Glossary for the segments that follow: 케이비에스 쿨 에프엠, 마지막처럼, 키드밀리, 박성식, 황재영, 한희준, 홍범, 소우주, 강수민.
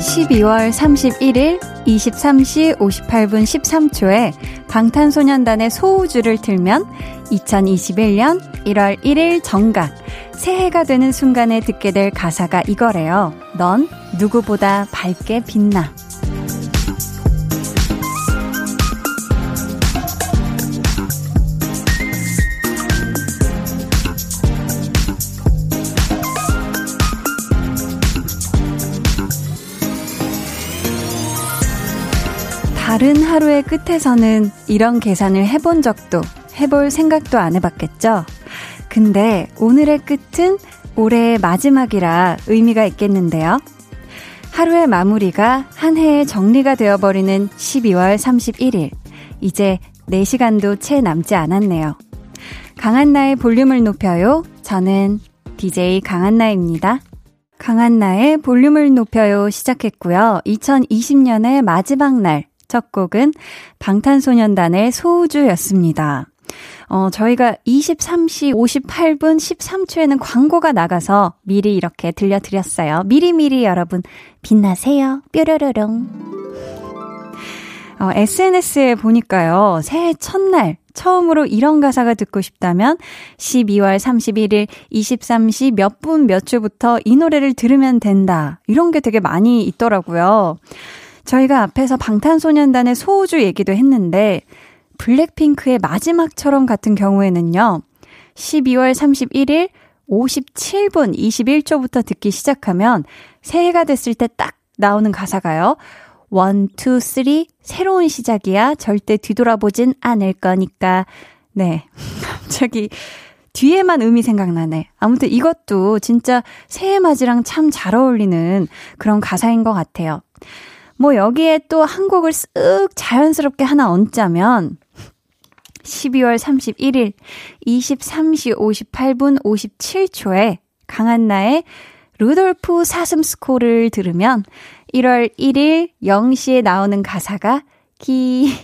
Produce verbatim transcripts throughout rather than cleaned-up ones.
십이월 삼십일일 이십삼시 오십팔분 십삼초에 방탄소년단의 소우주를 틀면 이천이십일년 일월 일일 정각 새해가 되는 순간에 듣게 될 가사가 이거래요. 넌 누구보다 밝게 빛나. 다른 하루의 끝에서는 이런 계산을 해본 적도 해볼 생각도 안 해봤겠죠. 근데 오늘의 끝은 올해의 마지막이라 의미가 있겠는데요. 하루의 마무리가 한 해의 정리가 되어버리는 십이월 삼십일일. 이제 네 시간도 채 남지 않았네요. 강한나의 볼륨을 높여요. 저는 디제이 강한나입니다. 강한나의 볼륨을 높여요 시작했고요. 이천이십년의 마지막 날. 첫 곡은 방탄소년단의 소우주였습니다. 어, 저희가 이십삼시 오십팔분 십삼초에는 광고가 나가서 미리 이렇게 들려드렸어요. 미리미리 여러분 빛나세요. 뾰로로롱. 어, 에스엔에스에 보니까요. 새해 첫날 처음으로 이런 가사가 듣고 싶다면 십이월 삼십일일 이십삼 시 몇 분 몇 초부터 이 노래를 들으면 된다. 이런 게 되게 많이 있더라고요. 저희가 앞에서 방탄소년단의 소우주 얘기도 했는데 블랙핑크의 마지막처럼 같은 경우에는요. 십이월 삼십일일 오십칠분 이십일초부터 듣기 시작하면 새해가 됐을 때 딱 나오는 가사가요. 원, 투, 쓰리 새로운 시작이야. 절대 뒤돌아보진 않을 거니까. 네, 갑자기 뒤에만 음이 생각나네. 아무튼 이것도 진짜 새해 맞이랑 참 잘 어울리는 그런 가사인 것 같아요. 뭐 여기에 또 한 곡을 쓱 자연스럽게 하나 얹자면 십이월 삼십일일 이십삼시 오십팔분 오십칠초에 강한나의 루돌프 사슴스코를 들으면 일월 일일 영시에 나오는 가사가 기리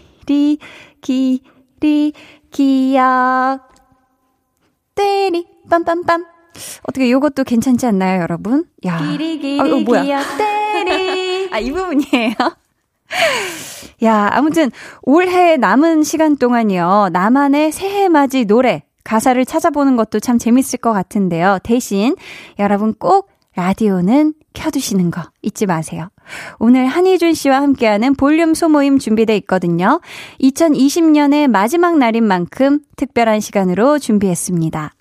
기리 기억 때리 빰빰빰. 어떻게 요것도 괜찮지 않나요, 여러분? 야. 기리 기리 아, 뭐야. 기억 때리. 아, 이 부분이에요? 야, 아무튼 올해 남은 시간 동안이요. 나만의 새해 맞이 노래, 가사를 찾아보는 것도 참 재밌을 것 같은데요. 대신 여러분 꼭 라디오는 켜두시는 거 잊지 마세요. 오늘 한희준 씨와 함께하는 볼륨 소모임 준비돼 있거든요. 이천이십년의 마지막 날인 만큼 특별한 시간으로 준비했습니다.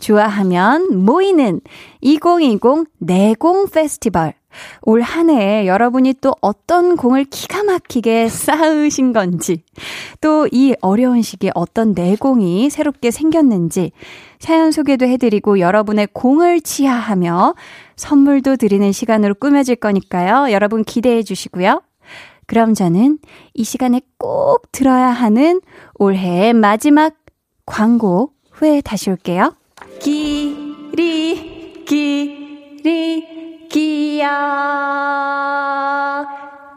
좋아하면 모이는 이천이십 내공 페스티벌. 올 한 해에 여러분이 또 어떤 공을 기가 막히게 쌓으신 건지, 또 이 어려운 시기에 어떤 내공이 새롭게 생겼는지 사연 소개도 해드리고 여러분의 공을 치하하며 선물도 드리는 시간으로 꾸며질 거니까요. 여러분 기대해 주시고요. 그럼 저는 이 시간에 꼭 들어야 하는 올해의 마지막 광고 후에 다시 올게요. 기리 기리 기억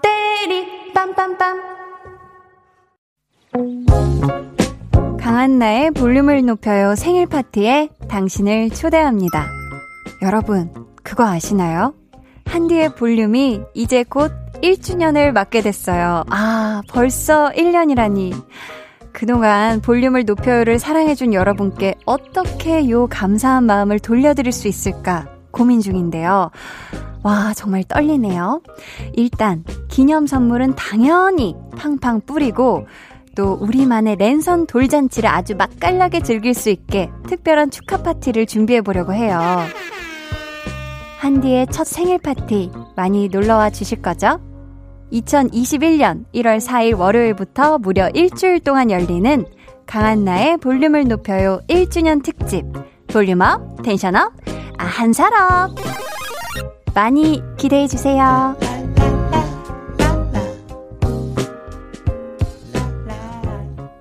때리 빰빰빰. 강한나의 볼륨을 높여요 생일 파티에 당신을 초대합니다. 여러분 그거 아시나요? 한디의 볼륨이 이제 곧 일주년을 맞게 됐어요. 아 벌써 일년이라니. 그동안 볼륨을 높여요를 사랑해준 여러분께 어떻게 요 감사한 마음을 돌려드릴 수 있을까 고민 중인데요. 와, 정말 떨리네요. 일단 기념 선물은 당연히 팡팡 뿌리고 또 우리만의 랜선 돌잔치를 아주 맛깔나게 즐길 수 있게 특별한 축하 파티를 준비해보려고 해요. 한디의 첫 생일 파티 많이 놀러와 주실 거죠? 이천이십일년 일월 사일 월요일부터 무려 일주일 동안 열리는 강한나의 볼륨을 높여요 일주년 특집 볼륨업, 텐션업, 한 사람 많이 기대해주세요.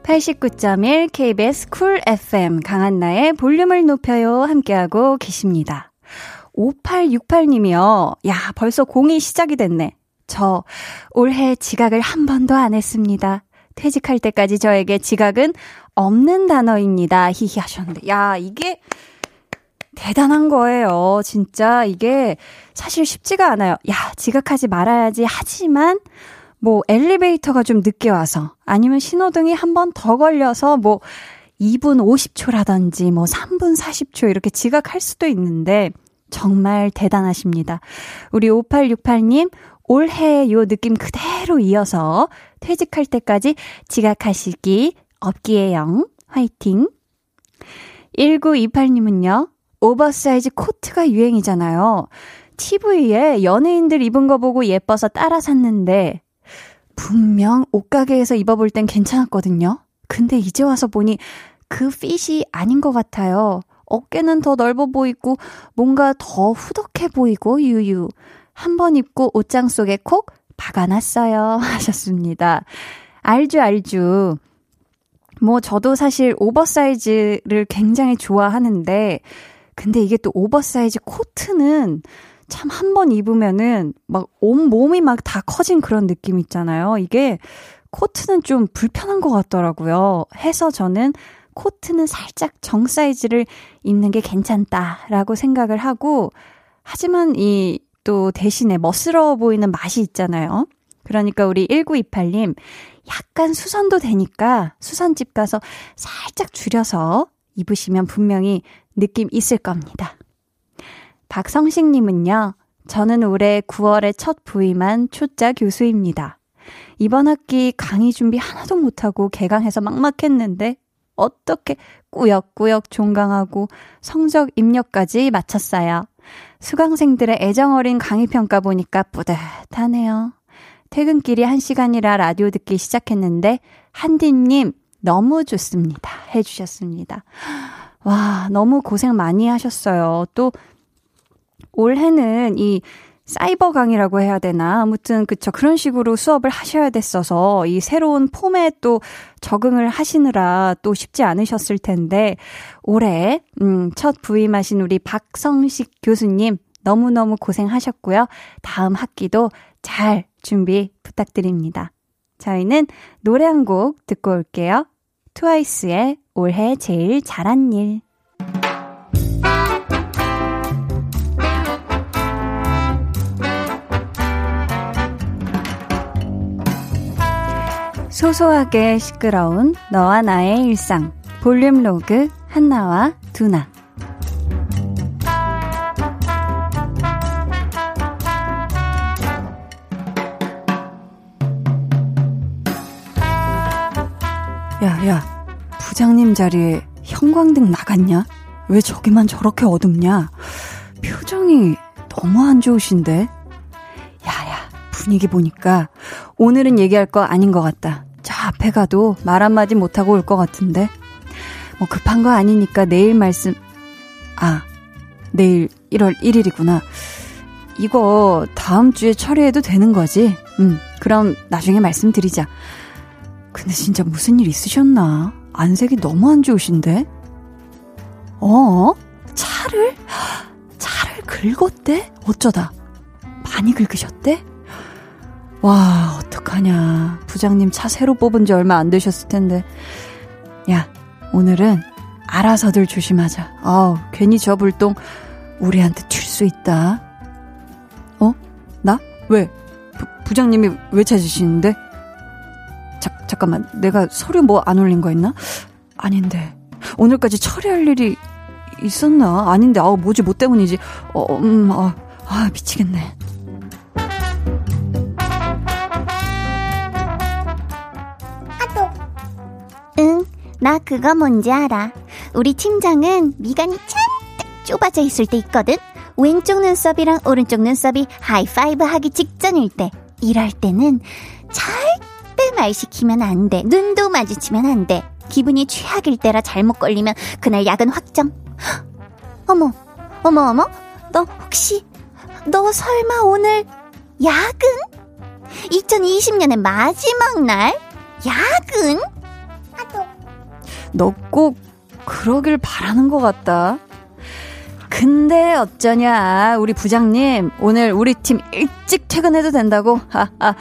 팔십구 점 일 케이비에스 쿨 에프엠 강한나의 볼륨을 높여요 함께하고 계십니다. 오팔육팔 님이요. 야, 벌써 공이 시작이 됐네. 저 올해 지각을 한 번도 안 했습니다. 퇴직할 때까지 저에게 지각은 없는 단어입니다. 히히 하셨는데. 야, 이게 대단한 거예요. 진짜 이게 사실 쉽지가 않아요. 야, 지각하지 말아야지. 하지만 뭐 엘리베이터가 좀 늦게 와서 아니면 신호등이 한 번 더 걸려서 뭐 이 분 오십 초라든지 뭐 삼 분 사십 초 이렇게 지각할 수도 있는데 정말 대단하십니다. 우리 오팔육팔 님 올해 요 느낌 그대로 이어서 퇴직할 때까지 지각하시기 없기에요. 화이팅! 일구이팔 님은요. 오버사이즈 코트가 유행이잖아요. 티비에 연예인들 입은 거 보고 예뻐서 따라 샀는데 분명 옷가게에서 입어볼 땐 괜찮았거든요. 근데 이제 와서 보니 그 핏이 아닌 것 같아요. 어깨는 더 넓어 보이고 뭔가 더 후덕해 보이고 유유. 한 번 입고 옷장 속에 콕 박아놨어요. 하셨습니다. 알죠, 알죠. 뭐 저도 사실 오버사이즈를 굉장히 좋아하는데 근데 이게 또 오버사이즈 코트는 참 한 번 입으면은 막 온몸이 막 다 커진 그런 느낌 있잖아요. 이게 코트는 좀 불편한 것 같더라고요. 해서 저는 코트는 살짝 정 사이즈를 입는 게 괜찮다라고 생각을 하고 하지만 이 또 대신에 멋스러워 보이는 맛이 있잖아요. 그러니까 우리 일구이팔 님 약간 수선도 되니까 수선집 가서 살짝 줄여서 입으시면 분명히 느낌 있을 겁니다. 박성식님은요. 저는 올해 구월에 첫 부임한 초짜 교수입니다. 이번 학기 강의 준비 하나도 못하고 개강해서 막막했는데 어떻게 꾸역꾸역 종강하고 성적 입력까지 마쳤어요. 수강생들의 애정어린 강의 평가 보니까 뿌듯하네요. 퇴근길이 한 시간이라 라디오 듣기 시작했는데 한디님 너무 좋습니다. 해주셨습니다. 와, 너무 고생 많이 하셨어요. 또 올해는 이 사이버 강의라고 해야 되나 아무튼 그쵸 그런 식으로 수업을 하셔야 됐어서 이 새로운 폼에 또 적응을 하시느라 또 쉽지 않으셨을 텐데 올해 음, 첫 부임하신 우리 박성식 교수님 너무너무 고생하셨고요. 다음 학기도 잘 준비 부탁드립니다. 저희는 노래 한 곡 듣고 올게요. 트와이스의 올해 제일 잘한 일. 소소하게 시끄러운 너와 나의 일상 볼륨 로그 한나와 두나. 야야, 부장님 자리에 형광등 나갔냐? 왜 저기만 저렇게 어둡냐? 표정이 너무 안 좋으신데? 야야, 분위기 보니까 오늘은 얘기할 거 아닌 것 같다. 저 앞에 가도 말 한마디 못하고 올 것 같은데 뭐 급한 거 아니니까 내일 말씀. 아, 내일 일월 일일이구나. 이거 다음 주에 처리해도 되는 거지? 음, 그럼 나중에 말씀드리자. 근데 진짜 무슨 일 있으셨나? 안색이 너무 안 좋으신데? 어? 차를? 차를 긁었대? 어쩌다? 많이 긁으셨대? 와, 어떡하냐. 부장님 차 새로 뽑은 지 얼마 안 되셨을 텐데. 야, 오늘은 알아서들 조심하자. 아우, 괜히 저 불똥 우리한테 튈 수 있다. 어? 나? 왜? 부, 부장님이 왜 찾으시는데? 자, 잠깐만, 내가 서류 뭐 안 올린 거 했나? 아닌데. 오늘까지 처리할 일이 있었나? 아닌데. 아우, 뭐지, 뭐 때문이지. 어, 음, 아, 아, 미치겠네. 나 그거 뭔지 알아. 우리 팀장은 미간이 잔뜩 좁아져 있을 때 있거든. 왼쪽 눈썹이랑 오른쪽 눈썹이 하이파이브 하기 직전일 때. 이럴 때는 절대 말 시키면 안 돼. 눈도 마주치면 안 돼. 기분이 최악일 때라 잘못 걸리면 그날 야근 확정. 헉, 어머, 어머, 어머. 너 혹시, 너 설마 오늘 야근? 이천이십 년의 마지막 날? 야근? 너 꼭 그러길 바라는 것 같다. 근데 어쩌냐 우리 부장님 오늘 우리 팀 일찍 퇴근해도 된다고 하하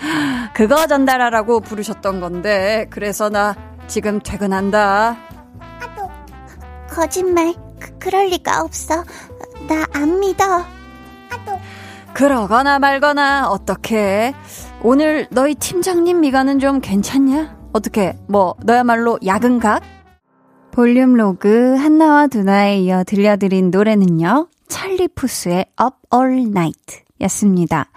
그거 전달하라고 부르셨던 건데 그래서 나 지금 퇴근한다. 아도 거짓말 그, 그럴 리가 없어. 나 안 믿어. 아도 그러거나 말거나 어떡해. 오늘 너희 팀장님 미간은 좀 괜찮냐? 어떡해 뭐 너야말로 야근각? 볼륨 로그 한나와 두나에 이어 들려드린 노래는요. 찰리 푸스의 Up All Night 였습니다.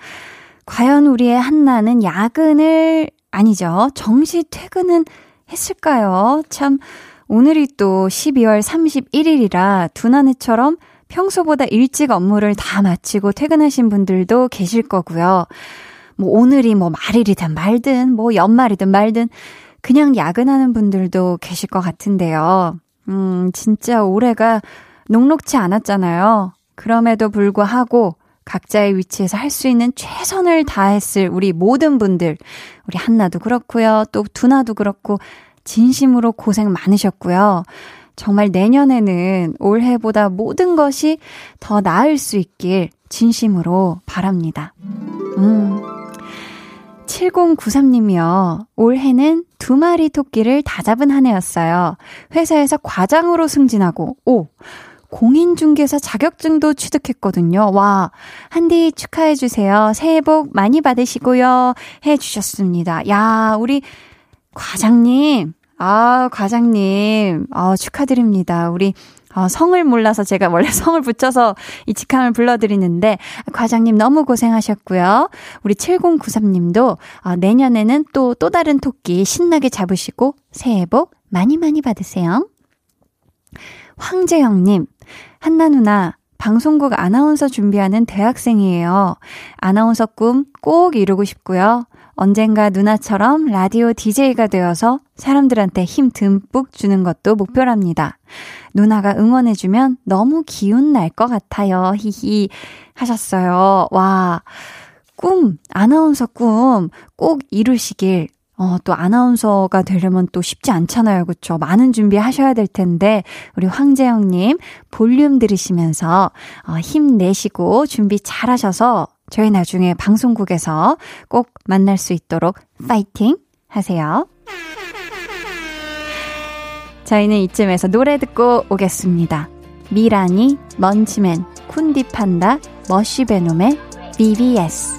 과연 우리의 한나는 야근을 아니죠. 정시 퇴근은 했을까요? 참 오늘이 또 십이월 삼십일일이라 두나네처럼 평소보다 일찍 업무를 다 마치고 퇴근하신 분들도 계실 거고요. 뭐 오늘이 뭐 말일이든 말든 뭐 연말이든 말든 그냥 야근하는 분들도 계실 것 같은데요. 음, 진짜 올해가 녹록지 않았잖아요. 그럼에도 불구하고 각자의 위치에서 할 수 있는 최선을 다했을 우리 모든 분들, 우리 한나도 그렇고요. 또 두나도 그렇고 진심으로 고생 많으셨고요. 정말 내년에는 올해보다 모든 것이 더 나을 수 있길 진심으로 바랍니다. 음. 칠공구삼님이요. 올해는 두 마리 토끼를 다 잡은 한 해였어요. 회사에서 과장으로 승진하고 오 공인중개사 자격증도 취득했거든요. 와 한디 축하해주세요. 새해 복 많이 받으시고요 해주셨습니다. 야 우리 과장님 아 과장님 아, 축하드립니다. 우리 어, 성을 몰라서 제가 원래 성을 붙여서 이 직함을 불러드리는데 과장님 너무 고생하셨고요. 우리 칠공구삼님도 어, 내년에는 또, 또 다른 토끼 신나게 잡으시고 새해 복 많이 많이 받으세요. 황재영님, 한나 누나 방송국 아나운서 준비하는 대학생이에요. 아나운서 꿈 꼭 이루고 싶고요. 언젠가 누나처럼 라디오 디제이가 되어서 사람들한테 힘 듬뿍 주는 것도 목표랍니다. 누나가 응원해주면 너무 기운 날 것 같아요. 히히 하셨어요. 와, 꿈, 아나운서 꿈 꼭 이루시길. 어, 또 아나운서가 되려면 또 쉽지 않잖아요. 그렇죠? 많은 준비하셔야 될 텐데 우리 황재영님 볼륨 들으시면서 어, 힘내시고 준비 잘하셔서 저희 나중에 방송국에서 꼭 만날 수 있도록 파이팅 하세요. 저희는 이쯤에서 노래 듣고 오겠습니다. 미라니, 먼치맨, 쿤디판다, 머쉬베놈의 비비에스.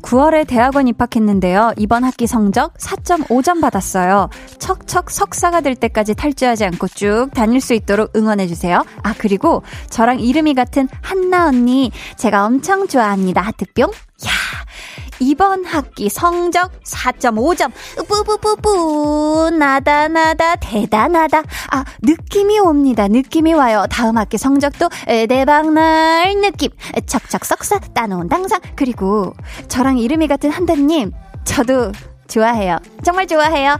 구월에 대학원 입학했는데요. 이번 학기 성적 사점오점 받았어요. 척척 석사가 될 때까지 탈주하지 않고 쭉 다닐 수 있도록 응원해주세요. 아 그리고 저랑 이름이 같은 한나 언니 제가 엄청 좋아합니다. 하트뿅. 야 이번 학기 성적 사점오점 뿌뿌뿌뿌 나다 나다 대단하다. 아 느낌이 옵니다. 느낌이 와요. 다음 학기 성적도 대박날 느낌. 척척 석사 따놓은 당상. 그리고 저랑 이름이 같은 한다님 저도 좋아해요. 정말 좋아해요.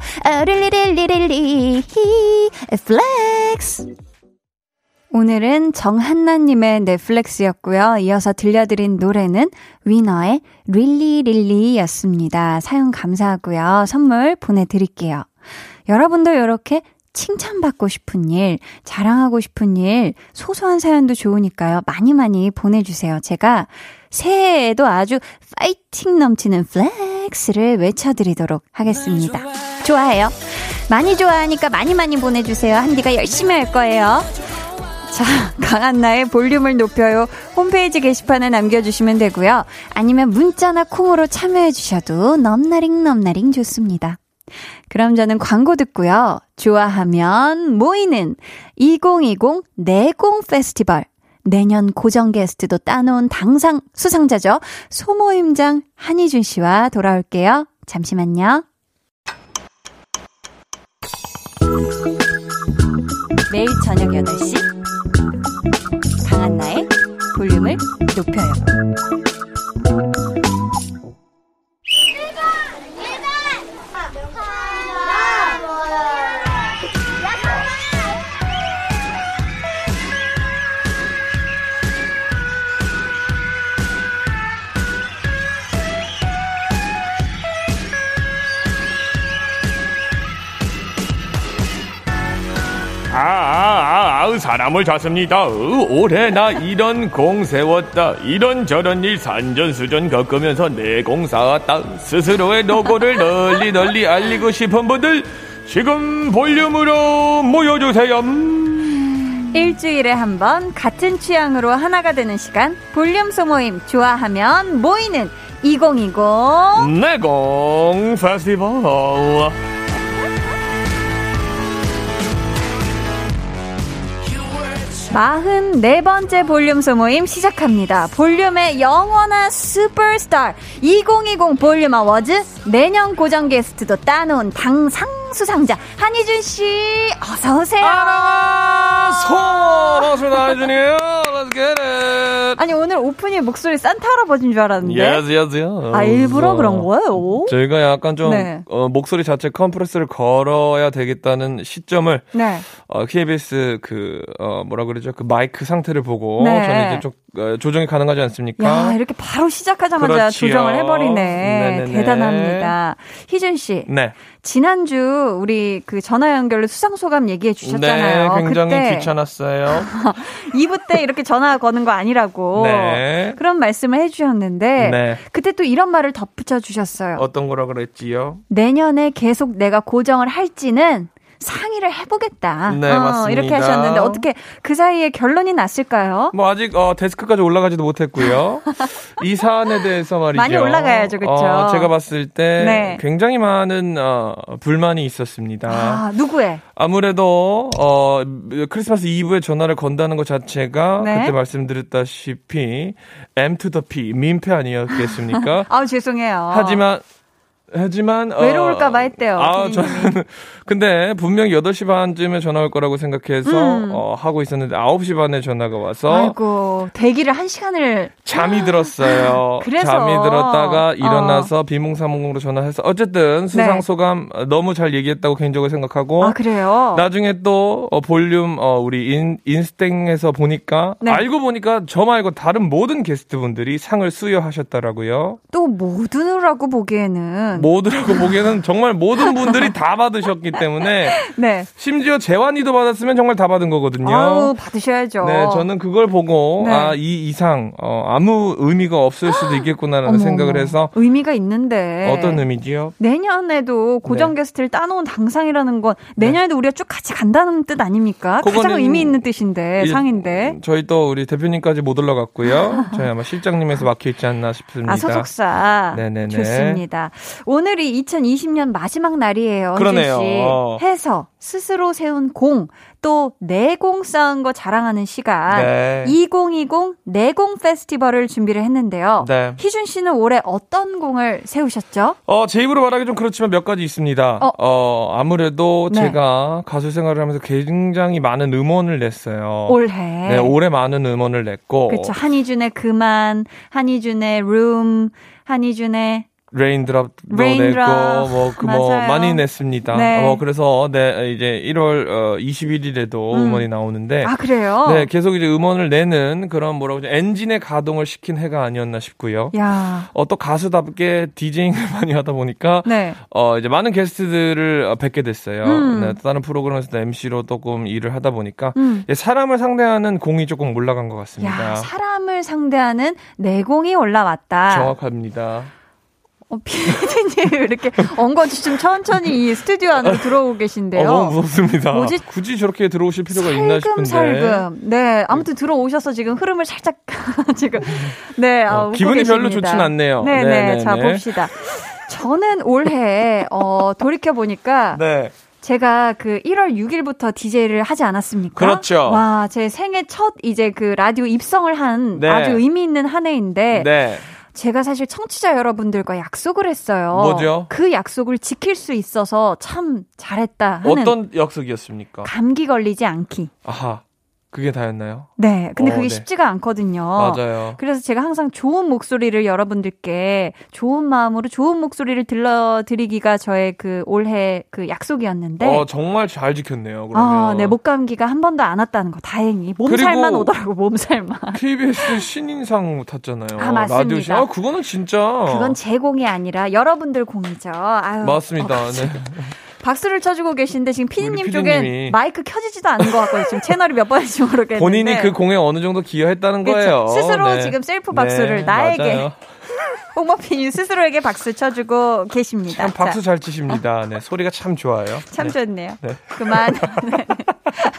릴리릴리릴리 플렉스. 오늘은 정한나님의 넷플릭스였고요. 이어서 들려드린 노래는 위너의 릴리릴리였습니다. 사연 감사하고요. 선물 보내드릴게요. 여러분도 이렇게 칭찬받고 싶은 일, 자랑하고 싶은 일, 소소한 사연도 좋으니까요. 많이 많이 보내주세요. 제가 새해에도 아주 파이팅 넘치는 플렉스를 외쳐드리도록 하겠습니다. 좋아해요. 많이 좋아하니까 많이 많이 보내주세요. 한디가 열심히 할 거예요. 자, 강한나의 볼륨을 높여요 홈페이지 게시판에 남겨주시면 되고요. 아니면 문자나 콩으로 참여해 주셔도 넘나링 넘나링 좋습니다. 그럼 저는 광고 듣고요. 좋아하면 모이는 이천이십 내공 페스티벌. 내년 고정 게스트도 따놓은 당상 수상자죠. 소모임장 한희준 씨와 돌아올게요. 잠시만요. 매일 저녁 여덟 시 강한나의 볼륨을 높여요. 아아아아 아, 사람을 찾습니다. 어, 올해 나 이런 공 세웠다. 이런저런 일 산전수전 겪으면서 내공 쌓았다. 스스로의 노고를 널리 널리 알리고 싶은 분들 지금 볼륨으로 모여주세요. 일주일에 한 번 같은 취향으로 하나가 되는 시간 볼륨 소모임 좋아하면 모이는 이천이십 내공 페스티벌. 마흔네 번째 볼륨 소모임 시작합니다. 볼륨의 영원한 슈퍼스타 이천이십 볼륨 어워즈 내년 고정 게스트도 따놓은 당상 수상자 한희준 씨 어서 오세요. 아, 소모수 한희준이에요. Let's get it. 아니 오늘 오프닝 목소리 산타 할아버지인 줄 알았는데. Yes, yes, yes. 아 일부러 어, 그런 거예요? 저희가 약간 좀 네. 어, 목소리 자체 컴프레스를 걸어야 되겠다는 시점을 네. 어, 케이비에스 그 어, 뭐라 그러죠? 그 마이크 상태를 보고 네. 저는 이제 좀 어, 조정이 가능하지 않습니까? 야, 이렇게 바로 시작하자마자 그렇지요. 조정을 해버리네. 네네네. 대단합니다. 희준 씨. 네. 지난주 우리 그 전화 연결로 수상 소감 얘기해 주셨잖아요. 네, 굉장히 그때 귀찮았어요. 이 부 때 이렇게 전화 거는 거 아니라고 네. 그런 말씀을 해주셨는데 네. 그때 또 이런 말을 덧붙여 주셨어요. 어떤 거라 그랬지요? 내년에 계속 내가 고정을 할지는 상의를 해보겠다. 네, 어, 맞습니다. 이렇게 하셨는데 어떻게 그 사이에 결론이 났을까요? 뭐 아직 어, 데스크까지 올라가지도 못했고요. 이 사안에 대해서 말이죠. 많이 올라가야죠, 그렇죠? 어, 제가 봤을 때 네. 굉장히 많은 어, 불만이 있었습니다. 아, 누구의? 아무래도 어, 크리스마스 이브에 전화를 건다는 것 자체가 네? 그때 말씀드렸다시피 M to the P, 민폐 아니었겠습니까? 아우 죄송해요. 하지만 하지만 외로울까 봐 했대요. 아, 저는 근데 분명 여덟 시 반쯤에 전화 올 거라고 생각해서 음. 어, 하고 있었는데 아홉 시 반에 전화가 와서 아이고 대기를 한 시간을 잠이 들었어요. 그래서 잠이 들었다가 일어나서 어. 비몽사몽으로 전화해서 어쨌든 수상소감 네. 너무 잘 얘기했다고 개인적으로 생각하고 아 그래요? 나중에 또 어, 볼륨 어, 우리 인, 인스탱에서 보니까 네. 알고 보니까 저 말고 다른 모든 게스트분들이 상을 수여하셨더라고요. 또 모두라고 보기에는 모두라고 보기에는 정말 모든 분들이 다 받으셨기 때문에 네. 심지어 재환이도 받았으면 정말 다 받은 거거든요. 아우, 받으셔야죠. 네, 저는 그걸 보고 네. 아, 이 이상 어, 아무 의미가 없을 수도 있겠구나라는 어머, 생각을 해서 의미가 있는데 어떤 의미지요? 내년에도 고정 네. 게스트를 따놓은 당상이라는 건 내년에도 네. 우리가 쭉 같이 간다는 뜻 아닙니까? 가장 의미 있는 뜻인데 상인데 저희 또 우리 대표님까지 못 올라갔고요. 저희 아마 실장님에서 막혀있지 않나 싶습니다. 아, 소속사 네네네. 좋습니다. 오늘이 이천이십 년 마지막 날이에요. 그러네요. 해서 스스로 세운 공, 또 내공 쌓은 거 자랑하는 시간 네. 이천이십 내공 페스티벌을 준비를 했는데요. 네. 희준 씨는 올해 어떤 공을 세우셨죠? 어, 제 입으로 말하기 좀 그렇지만 몇 가지 있습니다. 어, 어 아무래도 네. 제가 가수 생활을 하면서 굉장히 많은 음원을 냈어요. 올해. 네, 올해 많은 음원을 냈고. 그렇죠. 한희준의 그만, 한희준의 룸, 한희준의 레인드랍도 레인드랍. 냈고 뭐 그 뭐 많이 냈습니다. 네. 어 그래서 네 이제 일월 어, 이십일 일에도 음. 음원이 나오는데 아 그래요? 네 계속 이제 음원을 내는 그런 뭐라고 하죠 엔진의 가동을 시킨 해가 아니었나 싶고요. 야. 어, 또 가수답게 디제잉을 많이 하다 보니까 네. 어 이제 많은 게스트들을 뵙게 됐어요. 음. 네, 다른 프로그램에서도 엠시로 조금 일을 하다 보니까 음. 예, 사람을 상대하는 공이 조금 올라간 것 같습니다. 야, 사람을 상대하는 내공이 올라왔다. 정확합니다. 어, 피디님 이렇게 엉거지 좀 천천히 이 스튜디오 안으로 들어오고 계신데요. 어, 너무 무섭습니다. 뭐지? 굳이 저렇게 들어오실 필요가 살금, 있나 싶은데. 살금살금. 네, 아무튼 들어오셔서 지금 흐름을 살짝 지금 네 어, 웃고 기분이 계십니다. 별로 좋진 않네요. 네네, 네네네. 자 봅시다. 저는 올해 어, 돌이켜 보니까. 네. 제가 그 일월 육일부터 디제이를 하지 않았습니까? 그렇죠. 와, 제 생애 첫 이제 그 라디오 입성을 한 네. 아주 의미 있는 한 해인데 네. 제가 사실 청취자 여러분들과 약속을 했어요. 뭐죠? 그 약속을 지킬 수 있어서 참 잘했다 하는. 어떤 약속이었습니까? 감기 걸리지 않기. 아하. 그게 다였나요? 네. 근데 오, 그게 네. 쉽지가 않거든요. 맞아요. 그래서 제가 항상 좋은 목소리를 여러분들께 좋은 마음으로 좋은 목소리를 들려드리기가 저의 그 올해 그 약속이었는데. 어, 정말 잘 지켰네요. 그러면. 어, 네. 목감기가 한 번도 안 왔다는 거 다행히. 몸살만 오더라고, 몸살만. 케이비에스 신인상 탔잖아요. 아, 맞습니다. 라디오 신. 아, 그거는 진짜. 그건 제 공이 아니라 여러분들 공이죠. 아유. 맞습니다. 어, 네. 박수를 쳐주고 계신데 지금 피디님 쪽엔 마이크 켜지지도 않은 것 같고요. 지금 채널이 몇 번인지 모르겠는데. 본인이 그 공에 어느 정도 기여했다는 그쵸? 거예요. 스스로 네. 지금 셀프 박수를 네, 나에게. 홍범피님 스스로에게 박수 쳐주고 계십니다. 참 박수 자. 잘 치십니다. 네, 소리가 참 좋아요. 참 네. 좋네요. 네. 그만.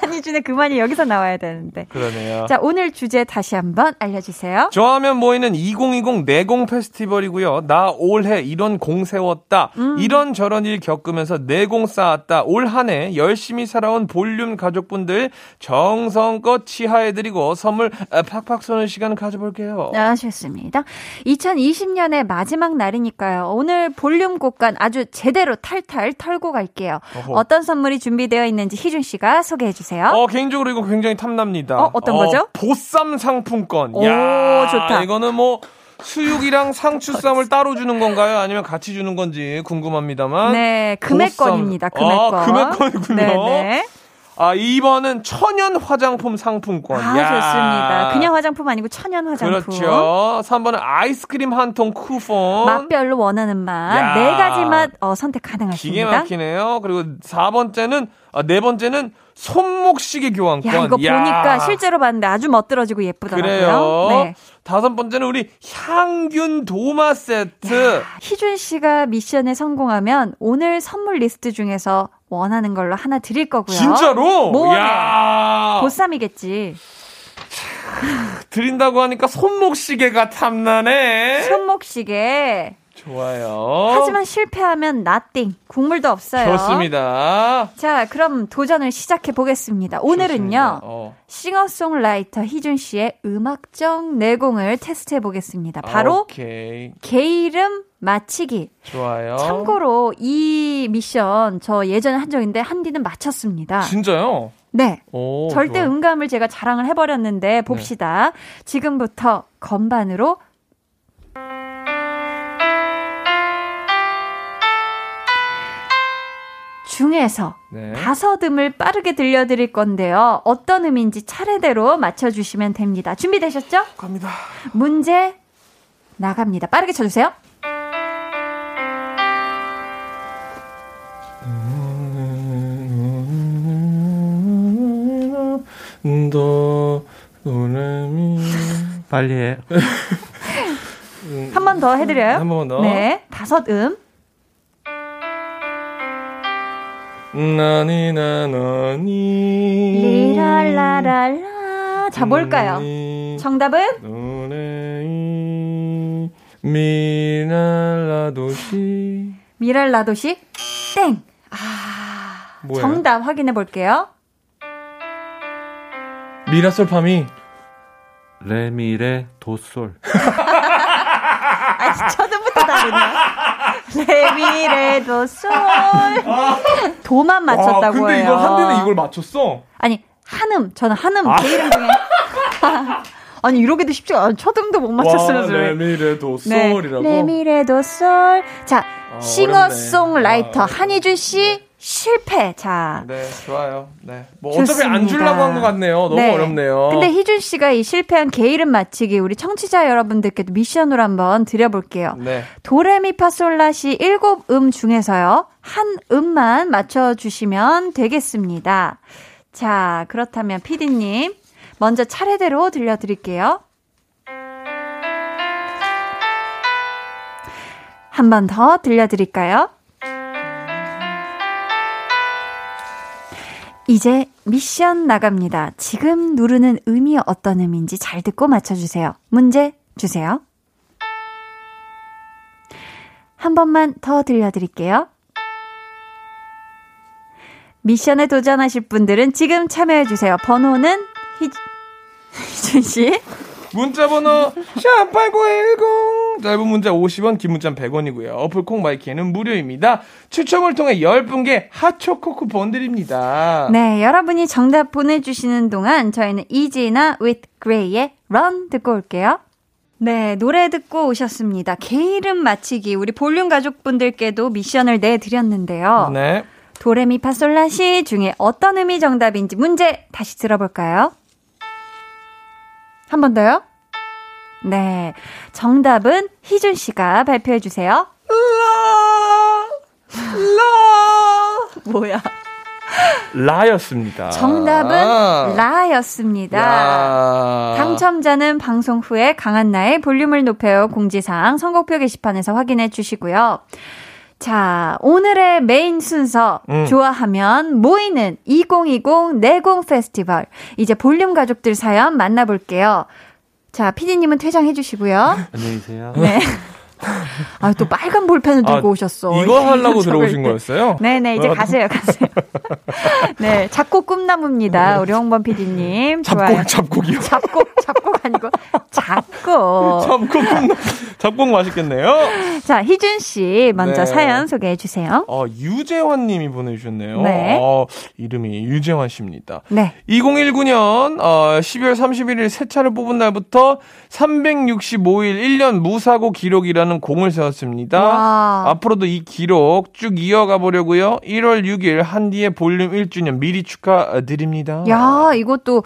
한희준의 그만이 여기서 나와야 되는데. 그러네요. 자, 오늘 주제 다시 한번 알려주세요. 좋아하면 모이는 이천이십 내공 페스티벌이고요. 나 올해 이런 공 세웠다. 음. 이런 저런 일 겪으면서 내공 쌓았다. 올 한 해 열심히 살아온 볼륨 가족분들 정성껏 치하해드리고 선물 팍팍 쏘는 시간 가져볼게요. 아, 좋습니다. 이천이십 년의 마지막 날이니까요. 오늘 볼륨 곡간 아주 제대로 탈탈 털고 갈게요. 어허. 어떤 선물이 준비되어 있는지 희준 씨가 소개 해주세요. 어, 개인적으로 이거 굉장히 탐납니다. 어, 어떤 어, 거죠? 보쌈 상품권. 오, 야, 좋다. 이거는 뭐 수육이랑 상추쌈을 따로 주는 건가요? 아니면 같이 주는 건지 궁금합니다만. 네, 금액권입니다. 금액권. 아, 금액권이군요. 네네. 아, 이 번은 천연 화장품 상품권. 아, 야. 좋습니다. 그냥 화장품 아니고 천연 화장품. 그렇죠. 삼 번은 아이스크림 한 통 쿠폰. 맛별로 원하는 맛. 네 가지 맛 어, 선택 가능하십니다. 기계 막히네요. 그리고 사 번째는, 아, 네 번째는 손목시계 교환권. 야, 이거 야. 보니까 실제로 봤는데 아주 멋들어지고 예쁘더라고요. 그래요. 네. 다섯 번째는 우리 향균 도마 세트. 야, 희준 씨가 미션에 성공하면 오늘 선물 리스트 중에서 원하는 걸로 하나 드릴 거고요. 진짜로? 뭐? 야! 보쌈이겠지. 드린다고 하니까 손목시계가 탐나네. 손목시계. 좋아요. 하지만 실패하면 nothing. 국물도 없어요. 좋습니다. 자, 그럼 도전을 시작해 보겠습니다. 오늘은요. 어. 싱어송라이터 희준 씨의 음악적 내공을 테스트해 보겠습니다. 바로 오케이. 개 이름 맞히기. 좋아요. 참고로 이 미션 저 예전에 한 적인데 한디는 맞혔습니다. 진짜요? 네. 오, 절대 좋아요. 음감을 제가 자랑을 해버렸는데 봅시다. 네. 지금부터 건반으로 중에서 네. 다섯 음을 빠르게 들려드릴 건데요. 어떤 음인지 차례대로 맞춰주시면 됩니다. 준비되셨죠? 갑니다. 문제 나갑니다. 빠르게 쳐주세요. 도 도레미 빨리 해. 한 번 더 해드려요. 한 번 더. 네, 다섯 음. 나니나나니 리랄라랄라. 자, 뭘까요? 정답은? 노래이 미랄라도시. 미랄라도시? 땡. 아, 뭐예요? 정답 확인해 볼게요. 미라솔파미. 레미레 도솔. 아, 처음부터 다르네. 레미레 도솔. 도만 맞췄다고요. 근데 이거 한 대는 이걸 맞췄어? 아니, 한음. 저는 한음. 아. 개 이름 중에. 아니, 이러기도 쉽지 않아. 첫음도 못 맞췄어요. 레미레 도솔이라고. 네. 레미레 도솔. 자, 아, 싱어송라이터 아, 한희준 씨. 실패. 자. 네, 좋아요. 네. 뭐 좋습니다. 어차피 안 주려고 한 것 같네요. 너무 네. 어렵네요. 근데 희준 씨가 이 실패한 개 이름 맞히기 우리 청취자 여러분들께도 미션으로 한번 드려볼게요. 네. 도레미파솔라시 일곱 음 중에서요. 한 음만 맞춰주시면 되겠습니다. 자, 그렇다면 피디님 먼저 차례대로 들려드릴게요. 한 번 더 들려드릴까요? 이제 미션 나갑니다. 지금 누르는 음이 어떤 음인지 잘 듣고 맞춰주세요. 문제 주세요. 한 번만 더 들려드릴게요. 미션에 도전하실 분들은 지금 참여해주세요. 번호는 희... 희준씨 문자번호 샵팔구일공 짧은 문자 오십 원 긴 문자 백 원이고요. 어플 콩마이키에는 무료입니다. 추첨을 통해 열 분께 핫초코 쿠폰 드립니다. 네, 여러분이 정답 보내주시는 동안 저희는 이지나 with Grey의 Run 듣고 올게요. 네, 노래 듣고 오셨습니다. 개 이름 맞히기. 우리 볼륨 가족분들께도 미션을 내드렸는데요. 네. 도레미파솔라시 중에 어떤 음이 정답인지 문제 다시 들어볼까요? 한 번 더요? 네, 정답은 희준 씨가 발표해 주세요. 라, 라. 뭐야? 라였습니다. 정답은 라였습니다. 야. 당첨자는 방송 후에 강한나의 볼륨을 높여요 공지사항 선곡표 게시판에서 확인해 주시고요. 자, 오늘의 메인 순서 음. 좋아하면 모이는 이공이공 내공 페스티벌. 이제 볼륨 가족들 사연 만나볼게요. 자, 피디님은 퇴장해 주시고요. 안녕히 계세요. 네. 아, 또 빨간 볼펜을 들고 아, 오셨어. 이거 하려고 들어오신 거였어요? 네네, 이제 가세요, 가세요. 네, 잡곡 꿈나무입니다. 우리 홍범 피디님. 잡곡, 좋아요. 잡곡이요? 잡곡, 잡곡 아니고, 잡곡. 잡곡 꿈나무. 잡곡 맛있겠네요. 자, 희준씨, 먼저 네. 사연 소개해주세요. 어, 유재환님이 보내주셨네요. 네. 어, 이름이 유재환씨입니다. 네. 이공일구 년 어, 십이월 삼십일일 새 차를 뽑은 날부터 삼백육십오일 일 년 무사고 기록이라는 공을 세웠습니다. 와. 앞으로도 이 기록 쭉 이어가 보려고요. 일월 육일 한디의 볼륨 일 주년 미리 축하드립니다. 야, 이것도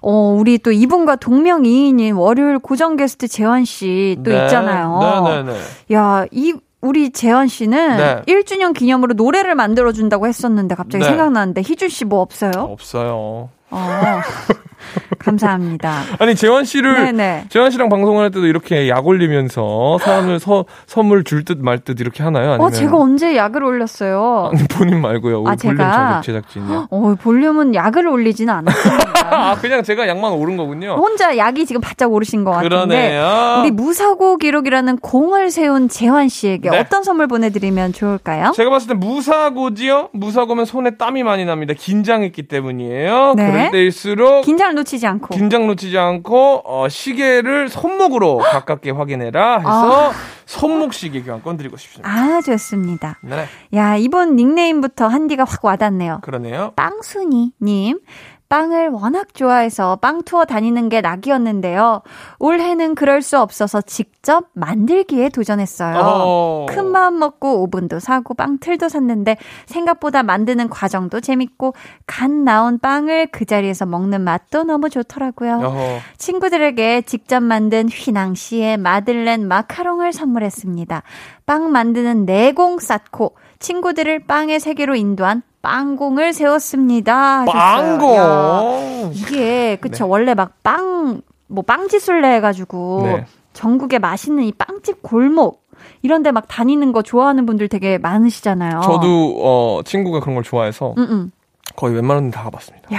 어, 우리 또 이분과 동명이인인 월요일 고정 게스트 재환 씨 또 네. 있잖아요. 네, 네, 네. 야, 이 우리 재현 씨는 네. 일 주년 기념으로 노래를 만들어준다고 했었는데 갑자기 네. 생각나는데 희준 씨 뭐 없어요? 없어요. 어, 감사합니다. 아니 재현 씨를 네네. 재현 씨랑 방송을 할 때도 이렇게 약 올리면서 사람을 서, 선물 줄 듯 말 듯 이렇게 하나요? 아니면... 어, 제가 언제 약을 올렸어요? 아니, 본인 말고요. 우리 아, 볼륨 제가 제작진이요. 어, 볼륨은 약을 올리지는 않았습니다. 아, 그냥 제가 약만 오른 거군요. 혼자 약이 지금 바짝 오르신 것 같은데. 그러네요. 우리 무사고 기록이라는 공을 세운 재현 씨에게 네. 어떤 선물 보내드리면 좋을까요? 제가 봤을 때 무사고지요. 무사고면 손에 땀이 많이 납니다. 긴장했기 때문이에요. 네. 그럴 때일수록 긴장을 놓치지 않고 긴장 놓치지 않고 어, 시계를 손목으로 가깝게 확인해라 해서 아. 손목 시계 교환권 드리고 싶습니다. 아, 좋습니다. 네. 야, 이번 닉네임부터 한디가 확 와닿네요. 그러네요. 빵순이님. 빵을 워낙 좋아해서 빵 투어 다니는 게 낙이었는데요. 올해는 그럴 수 없어서 직접 만들기에 도전했어요. 어... 큰 마음 먹고 오븐도 사고 빵틀도 샀는데 생각보다 만드는 과정도 재밌고 갓 나온 빵을 그 자리에서 먹는 맛도 너무 좋더라고요. 어허. 친구들에게 직접 만든 휘낭시에 마들렌 마카롱을 선물했습니다. 빵 만드는 내공 쌓고 친구들을 빵의 세계로 인도한 빵공을 세웠습니다. 빵공. 이게 그쵸. 네. 원래 막 빵 뭐 빵지술래 해가지고 네. 전국에 맛있는 이 빵집 골목 이런데 막 다니는 거 좋아하는 분들 되게 많으시잖아요. 저도 어, 친구가 그런 걸 좋아해서 음음. 거의 웬만한 데 다 가봤습니다. 야.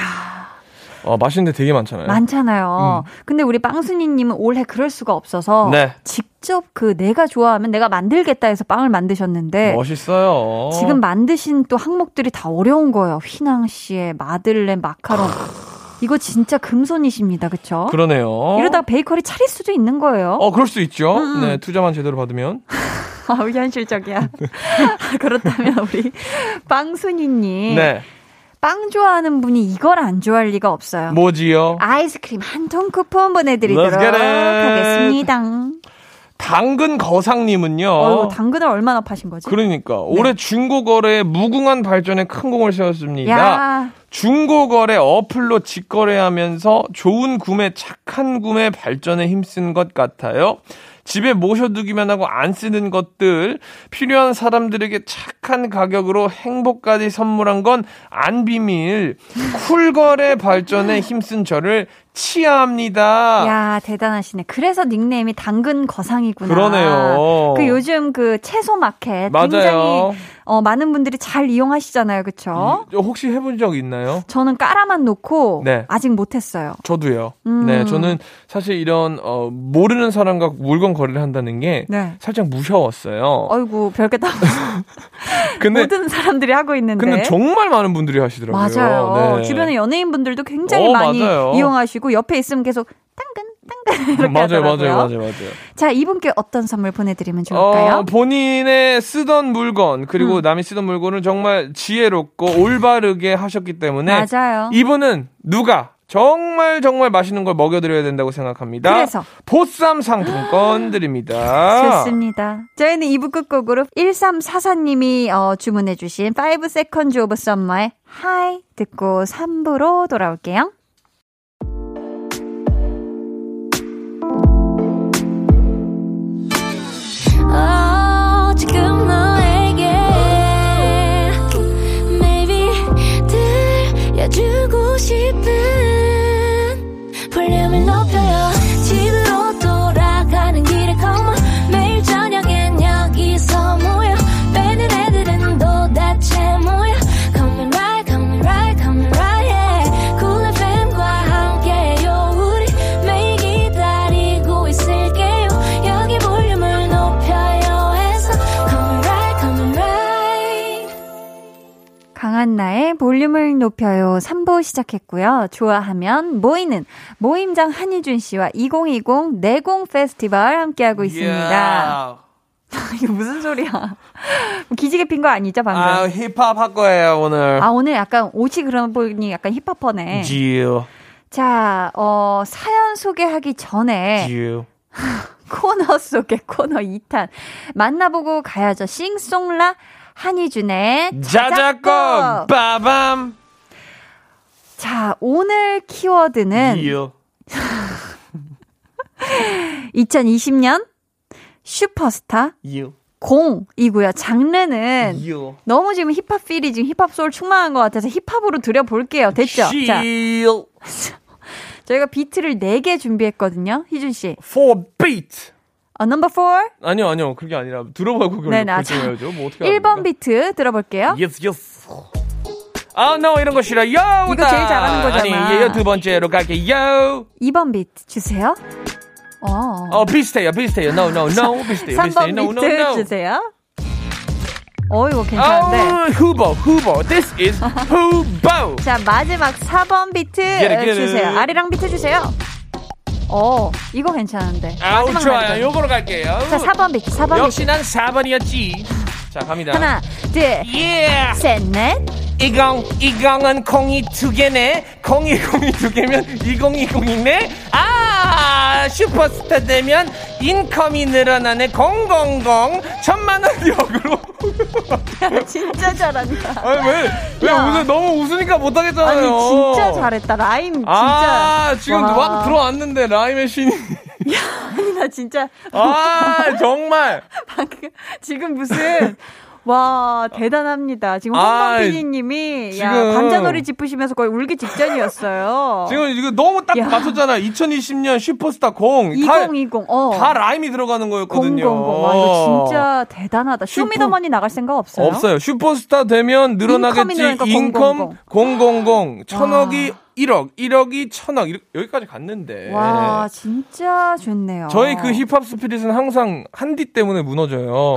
어, 맛있는 데 되게 많잖아요. 많잖아요. 음. 근데 우리 빵순이님은 올해 그럴 수가 없어서 네. 직접 그 내가 좋아하면 내가 만들겠다 해서 빵을 만드셨는데 멋있어요. 지금 만드신 또 항목들이 다 어려운 거예요. 휘낭시에 마들렌 마카롱 이거 진짜 금손이십니다. 그렇죠? 그러네요. 이러다가 베이커리 차릴 수도 있는 거예요. 어, 그럴 수 있죠. 음. 네, 투자만 제대로 받으면. 아우, 현실적이야. 그렇다면 우리 빵순이님. 네. 빵 좋아하는 분이 이걸 안 좋아할 리가 없어요. 뭐지요? 아이스크림 한 통 쿠폰 보내드리도록 하겠습니다. 당근 거상님은요. 어, 당근을 얼마나 파신 거지? 그러니까 네. 올해 중고거래의 무궁한 발전에 큰 공을 세웠습니다. 야. 중고거래 어플로 직거래하면서 좋은 구매, 착한 구매 발전에 힘쓴 것 같아요. 집에 모셔두기만 하고 안 쓰는 것들, 필요한 사람들에게 착한 가격으로 행복까지 선물한 건 안 비밀. 쿨거래 발전에 힘쓴 저를 치아합니다. 야, 대단하시네. 그래서 닉네임이 당근 거상이구나. 그러네요. 그 요즘 그 채소 마켓 맞아요. 굉장히 어, 많은 분들이 잘 이용하시잖아요, 그렇죠? 음, 혹시 해본 적 있나요? 저는 깔아만 놓고 네. 아직 못했어요. 저도요. 음. 네, 저는 사실 이런 어, 모르는 사람과 물건 거래를 한다는 게 네. 살짝 무서웠어요. 아이고, 별게 다. 근데 모든 사람들이 하고 있는데. 근데 정말 많은 분들이 하시더라고요. 맞아요. 네. 주변에 연예인 분들도 굉장히 어, 많이 맞아요. 이용하시고. 옆에 있으면 계속 당근 당근 이렇게 맞아요, 하더라고요. 맞아요, 맞아요, 맞아요. 자, 이분께 어떤 선물 보내드리면 좋을까요? 어, 본인의 쓰던 물건 그리고 음. 남이 쓰던 물건을 정말 지혜롭고 올바르게 하셨기 때문에 맞아요. 이분은 누가 정말 정말 맛있는 걸 먹여드려야 된다고 생각합니다. 그래서 보쌈 상품권 드립니다. 좋습니다. 저희는 이 부 끝곡으로 일삼사사님이 어, 주문해 주신 파이브 세컨즈 of Summer의 Hi 듣고 삼 부로 돌아올게요. 지금 너에게 Maybe 들려주고 싶은 볼륨을 높여요. 집으로 돌아가는 길에 come on. 매일 저녁엔 여기서 모여 빼는 애들은 도대체 뭐야. Come right, come right, come right yeah. Cool 에프엠과 함께요. 우리 매일 기다리고 있을게요. 여기 볼륨을 높여요. 강한나의 볼륨을 높여요. 삼 부 시작했고요. 좋아하면 모이는 모임장 한희준 씨와 이천이십 내공 페스티벌 함께하고 있습니다. Yeah. 이거 무슨 소리야? 기지개 핀 거 아니죠 방금? 아, 힙합 할 거예요 오늘. 아, 오늘 약간 옷이 그러면 보니 약간 힙합퍼네. 지유. 자, 어, 사연 소개하기 전에 지유. 코너 속의 코너 이 탄 만나보고 가야죠. 싱송라 한희준의 자작곡 빠밤. 자, 오늘 키워드는 이천이십 년 슈퍼스타 이유. 공이고요. 장르는 이유. 너무 지금 힙합 필이 지금 힙합 소울 충만한 것 같아서 힙합으로 들여볼게요. 됐죠? 자. 저희가 비트를 네 개 준비했거든요. 희준 씨. four beat. 어, 넘버 사? 아니요, 아니요. 그게 아니라 들어보고 그걸 결정해야죠. 뭐 어떻게 일 번 합니까? 비트 들어볼게요. Yes, yes. 아, oh, no, 이런 거 싫어요. 이거 제일 잘하는 거잖아. 아니, 얘 두 번째로 갈게요. 이 번 비트 주세요. 어. 어, 비슷해요, 비슷해요. No, no, no, 비슷해요. 삼 번 비슷해요. No, 비트 no, no. 주세요. 어, 이거 괜찮은데. Oh, 후보, 후보. This is 후보. 자, 마지막 사 번 비트 get it, get it. 주세요. 아리랑 비트 주세요. 어, 이거 괜찮은데. 아우, 좋아요. 요거로 갈게요. 자, 사 번 비트, 사 번 역시 비트. 역시 난 사 번이었지. 자, 갑니다. 하나, 둘, yeah. 셋, 넷. 이공, 이공은 공이 두 개네. 공이 공이 두 개면 이공이공이네. 아, 슈퍼스타 되면 인컴이 늘어나네. 공공공. 천만 원 역으로. 야, 진짜 잘한다. 아니, 왜, 왜 웃 너무 웃으니까 못하겠잖아요. 아니, 진짜 잘했다. 라임, 진짜. 아, 지금 와. 막 들어왔는데, 라임의 신이. 야, 아니, 나 진짜. 아, 정말. 방금, 지금 무슨. 와, 대단합니다. 지금 홍범 피디님이 지금... 관자놀이 짚으시면서 거의 울기 직전이었어요. 지금 이거 너무 딱 야. 맞췄잖아요. 이천이십 년 슈퍼스타 공. 이천이십. 다, 어. 다 라임이 들어가는 거였거든요. 공공공. 와, 이거 진짜 대단하다. 슈퍼... 쇼미더머니 나갈 생각 없어요? 없어요. 슈퍼스타 되면 늘어나겠지. 인컴 공공공. 천억이 일억, 일억이 천억, 여기까지 갔는데. 와, 진짜 좋네요. 저희 그 힙합 스피릿은 항상 한디 때문에 무너져요.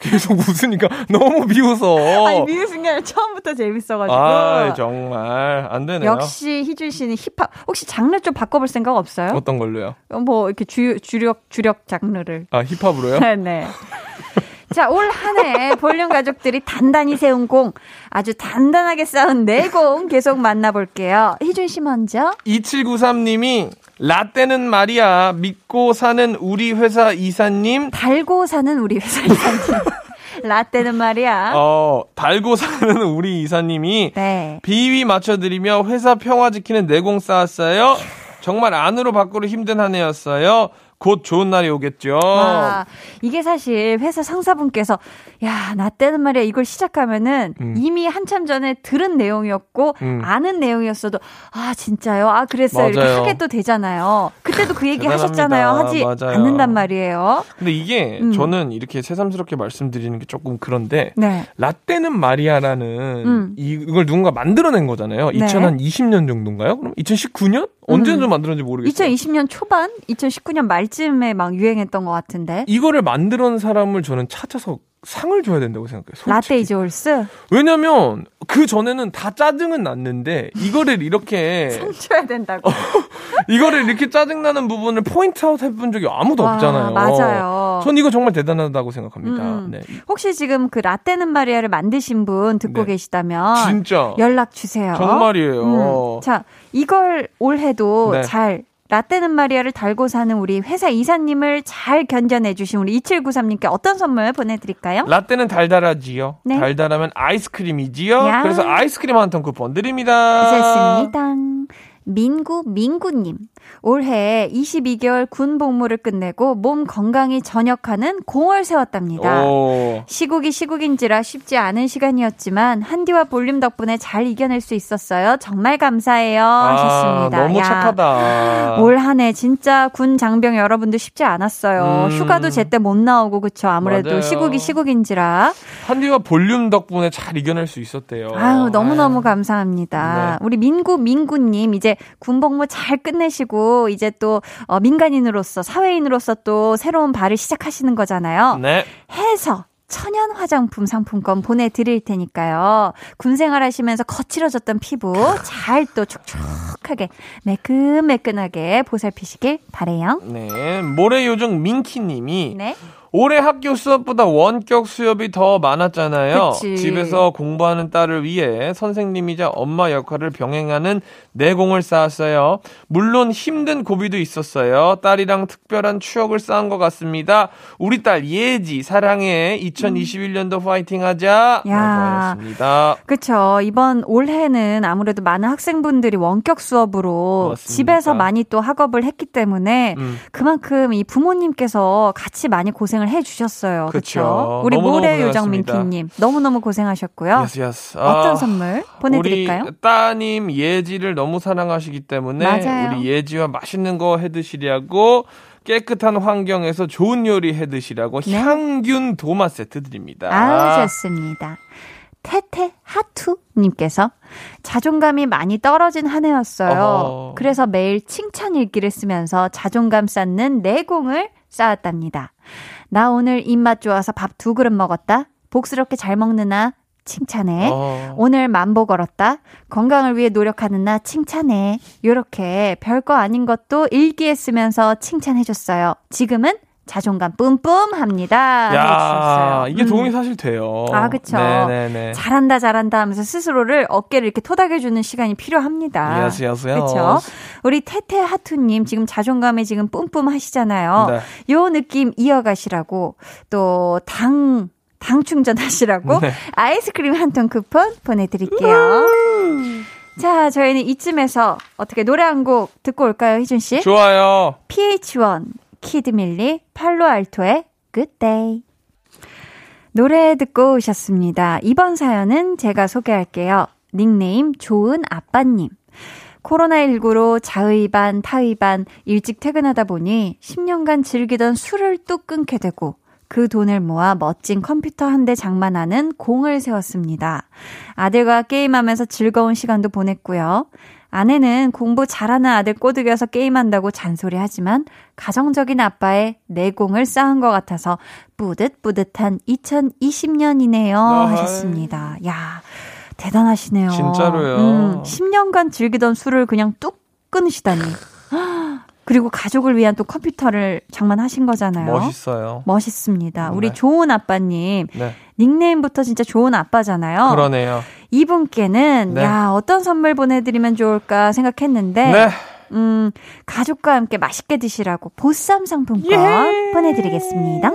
계속 웃으니까 너무 미워서. 아니, 미우신 게 아니라 처음부터 재밌어가지고. 아, 정말 안 되네요. 역시 희준 씨는 힙합. 혹시 장르 좀 바꿔볼 생각 없어요? 어떤 걸로요? 뭐 이렇게 주, 주력 주력 장르를. 아, 힙합으로요? 네. 자, 올 한 해 볼륨 가족들이 단단히 세운 공, 아주 단단하게 쌓은 내공 계속 만나볼게요. 희준 씨 먼저. 이칠구삼님이 라떼는 말이야 믿고 사는 우리 회사 이사님. 달고 사는 우리 회사 이사님. 라떼는 말이야. 어, 달고 사는 우리 이사님이 네. 비위 맞춰드리며 회사 평화 지키는 내공 쌓았어요. 정말 안으로 밖으로 힘든 한 해였어요. 곧 좋은 날이 오겠죠. 와, 이게 사실 회사 상사분께서 야, 나 때는 말이야 이걸 시작하면은 음. 이미 한참 전에 들은 내용이었고 음. 아는 내용이었어도 아 진짜요? 아 그랬어요? 맞아요. 이렇게 하게 또 되잖아요. 그때도 그 얘기 대단합니다. 하셨잖아요. 하지 맞아요. 않는단 말이에요. 근데 이게 음. 저는 이렇게 새삼스럽게 말씀드리는 게 조금 그런데 네. 라떼는 마리아라는 음. 이걸 누군가 만들어낸 거잖아요. 네. 이천이십 년 정도인가요? 그럼 이천십구 년? 언제 좀 만들었는지 모르겠어요. 이천이십 년 초반, 이천십구 년 말쯤에 막 유행했던 것 같은데. 이거를 만들어낸 사람을 저는 찾아서 상을 줘야 된다고 생각해요. 라떼 이즈 올스? 왜냐면 그 전에는 다 짜증은 났는데 이거를 이렇게 상 줘야 된다고. 어, 이거를 이렇게 짜증나는 부분을 포인트아웃 해본 적이 아무도 와, 없잖아요. 맞아요. 전 이거 정말 대단하다고 생각합니다. 음. 네. 혹시 지금 그 라떼는 마리아를 만드신 분 듣고 네. 계시다면 진짜 연락 주세요. 정말이에요. 음. 자, 이걸 올해도 네. 잘 라떼는 마리아를 달고 사는 우리 회사 이사님을 잘 견뎌내주신 우리 이칠구삼 님께 어떤 선물 보내드릴까요? 라떼는 달달하지요. 네. 달달하면 아이스크림이지요. 야. 그래서 아이스크림 한 통 쿠폰 드립니다. 좋습니다. 민구 민구님. 올해 이십이 개월 군 복무를 끝내고 몸 건강히 전역하는 공을 세웠답니다. 오. 시국이 시국인지라 쉽지 않은 시간이었지만 한디와 볼륨 덕분에 잘 이겨낼 수 있었어요. 정말 감사해요. 아, 하셨습니다. 너무 야, 착하다. 올 한 해 진짜 군 장병 여러분들 쉽지 않았어요. 음. 휴가도 제때 못 나오고 그쵸. 아무래도 맞아요. 시국이 시국인지라. 한디와 볼륨 덕분에 잘 이겨낼 수 있었대요. 아유 너무너무 아유. 감사합니다. 네. 우리 민구 민구님 이제 군 복무 잘 끝내시고 이제 또 민간인으로서 사회인으로서 또 새로운 발을 시작하시는 거잖아요. 네. 해서 천연 화장품 상품권 보내드릴 테니까요. 군생활 하시면서 거칠어졌던 피부 잘 또 촉촉하게 매끈매끈하게 보살피시길 바래요. 네. 모래요정 민키님이 네. 올해 학교 수업보다 원격 수업이 더 많았잖아요. 그치. 집에서 공부하는 딸을 위해 선생님이자 엄마 역할을 병행하는 내공을 쌓았어요. 물론 힘든 고비도 있었어요. 딸이랑 특별한 추억을 쌓은 것 같습니다. 우리 딸 예지 사랑해. 이천이십일 년도 음. 파이팅하자. 야, 그렇죠. 이번 올해는 아무래도 많은 학생분들이 원격 수업으로 맞습니까? 집에서 많이 또 학업을 했기 때문에 음. 그만큼 이 부모님께서 같이 많이 고생을 해주셨어요. 그렇죠. 우리 모래 요정 민키님 너무너무 고생하셨고요. Yes, yes. 어떤 아, 선물 보내드릴까요? 우리 따님 예지를 너무 사랑하시기 때문에 맞아요. 우리 예지와 맛있는 거 해드시려고 깨끗한 환경에서 좋은 요리 해드시라고 네? 향균 도마 세트 드립니다. 아, 좋습니다. 태태 하투님께서 자존감이 많이 떨어진 한 해였어요. 어허. 그래서 매일 칭찬 일기를 쓰면서 자존감 쌓는 내공을 쌓았답니다. 나 오늘 입맛 좋아서 밥 두 그릇 먹었다. 복스럽게 잘 먹느나 칭찬해. 어. 오늘 만보 걸었다. 건강을 위해 노력하는 나 칭찬해. 요렇게 별거 아닌 것도 일기에 쓰면서 칭찬해줬어요. 지금은 자존감 뿜뿜합니다. 야, 이게 도움이 음. 사실 돼요. 아, 그렇죠. 잘한다, 잘한다 하면서 스스로를 어깨를 이렇게 토닥여주는 시간이 필요합니다. 예스, 예스, 예스. 그렇죠. 우리 태태 하투님 지금 자존감에 지금 뿜뿜하시잖아요. 네. 요 느낌 이어가시라고 또 당 당 충전하시라고 네. 아이스크림 한 통 쿠폰 보내드릴게요. 음~ 자, 저희는 이쯤에서 어떻게 노래 한 곡 듣고 올까요, 희준 씨? 좋아요. 피에이치원. 키드밀리 팔로알토의 Good Day 노래 듣고 오셨습니다. 이번 사연은 제가 소개할게요. 닉네임 좋은 아빠님. 코로나십구로 자의 반 타의 반 일찍 퇴근하다 보니 십 년간 즐기던 술을 또 끊게 되고 그 돈을 모아 멋진 컴퓨터 한 대 장만하는 공을 세웠습니다. 아들과 게임하면서 즐거운 시간도 보냈고요. 아내는 공부 잘하는 아들 꼬드겨서 게임한다고 잔소리하지만 가정적인 아빠의 내공을 쌓은 것 같아서 뿌듯뿌듯한 이천이십 년이네요 아이. 하셨습니다. 야, 대단하시네요. 진짜로요. 음, 십 년간 즐기던 술을 그냥 뚝 끊으시다니. 그리고 가족을 위한 또 컴퓨터를 장만하신 거잖아요. 멋있어요. 멋있습니다. 네. 우리 좋은 아빠님. 네. 닉네임부터 진짜 좋은 아빠잖아요. 그러네요. 이분께는 네. 야, 어떤 선물 보내드리면 좋을까 생각했는데 네. 음, 가족과 함께 맛있게 드시라고 보쌈 상품권 예. 보내드리겠습니다.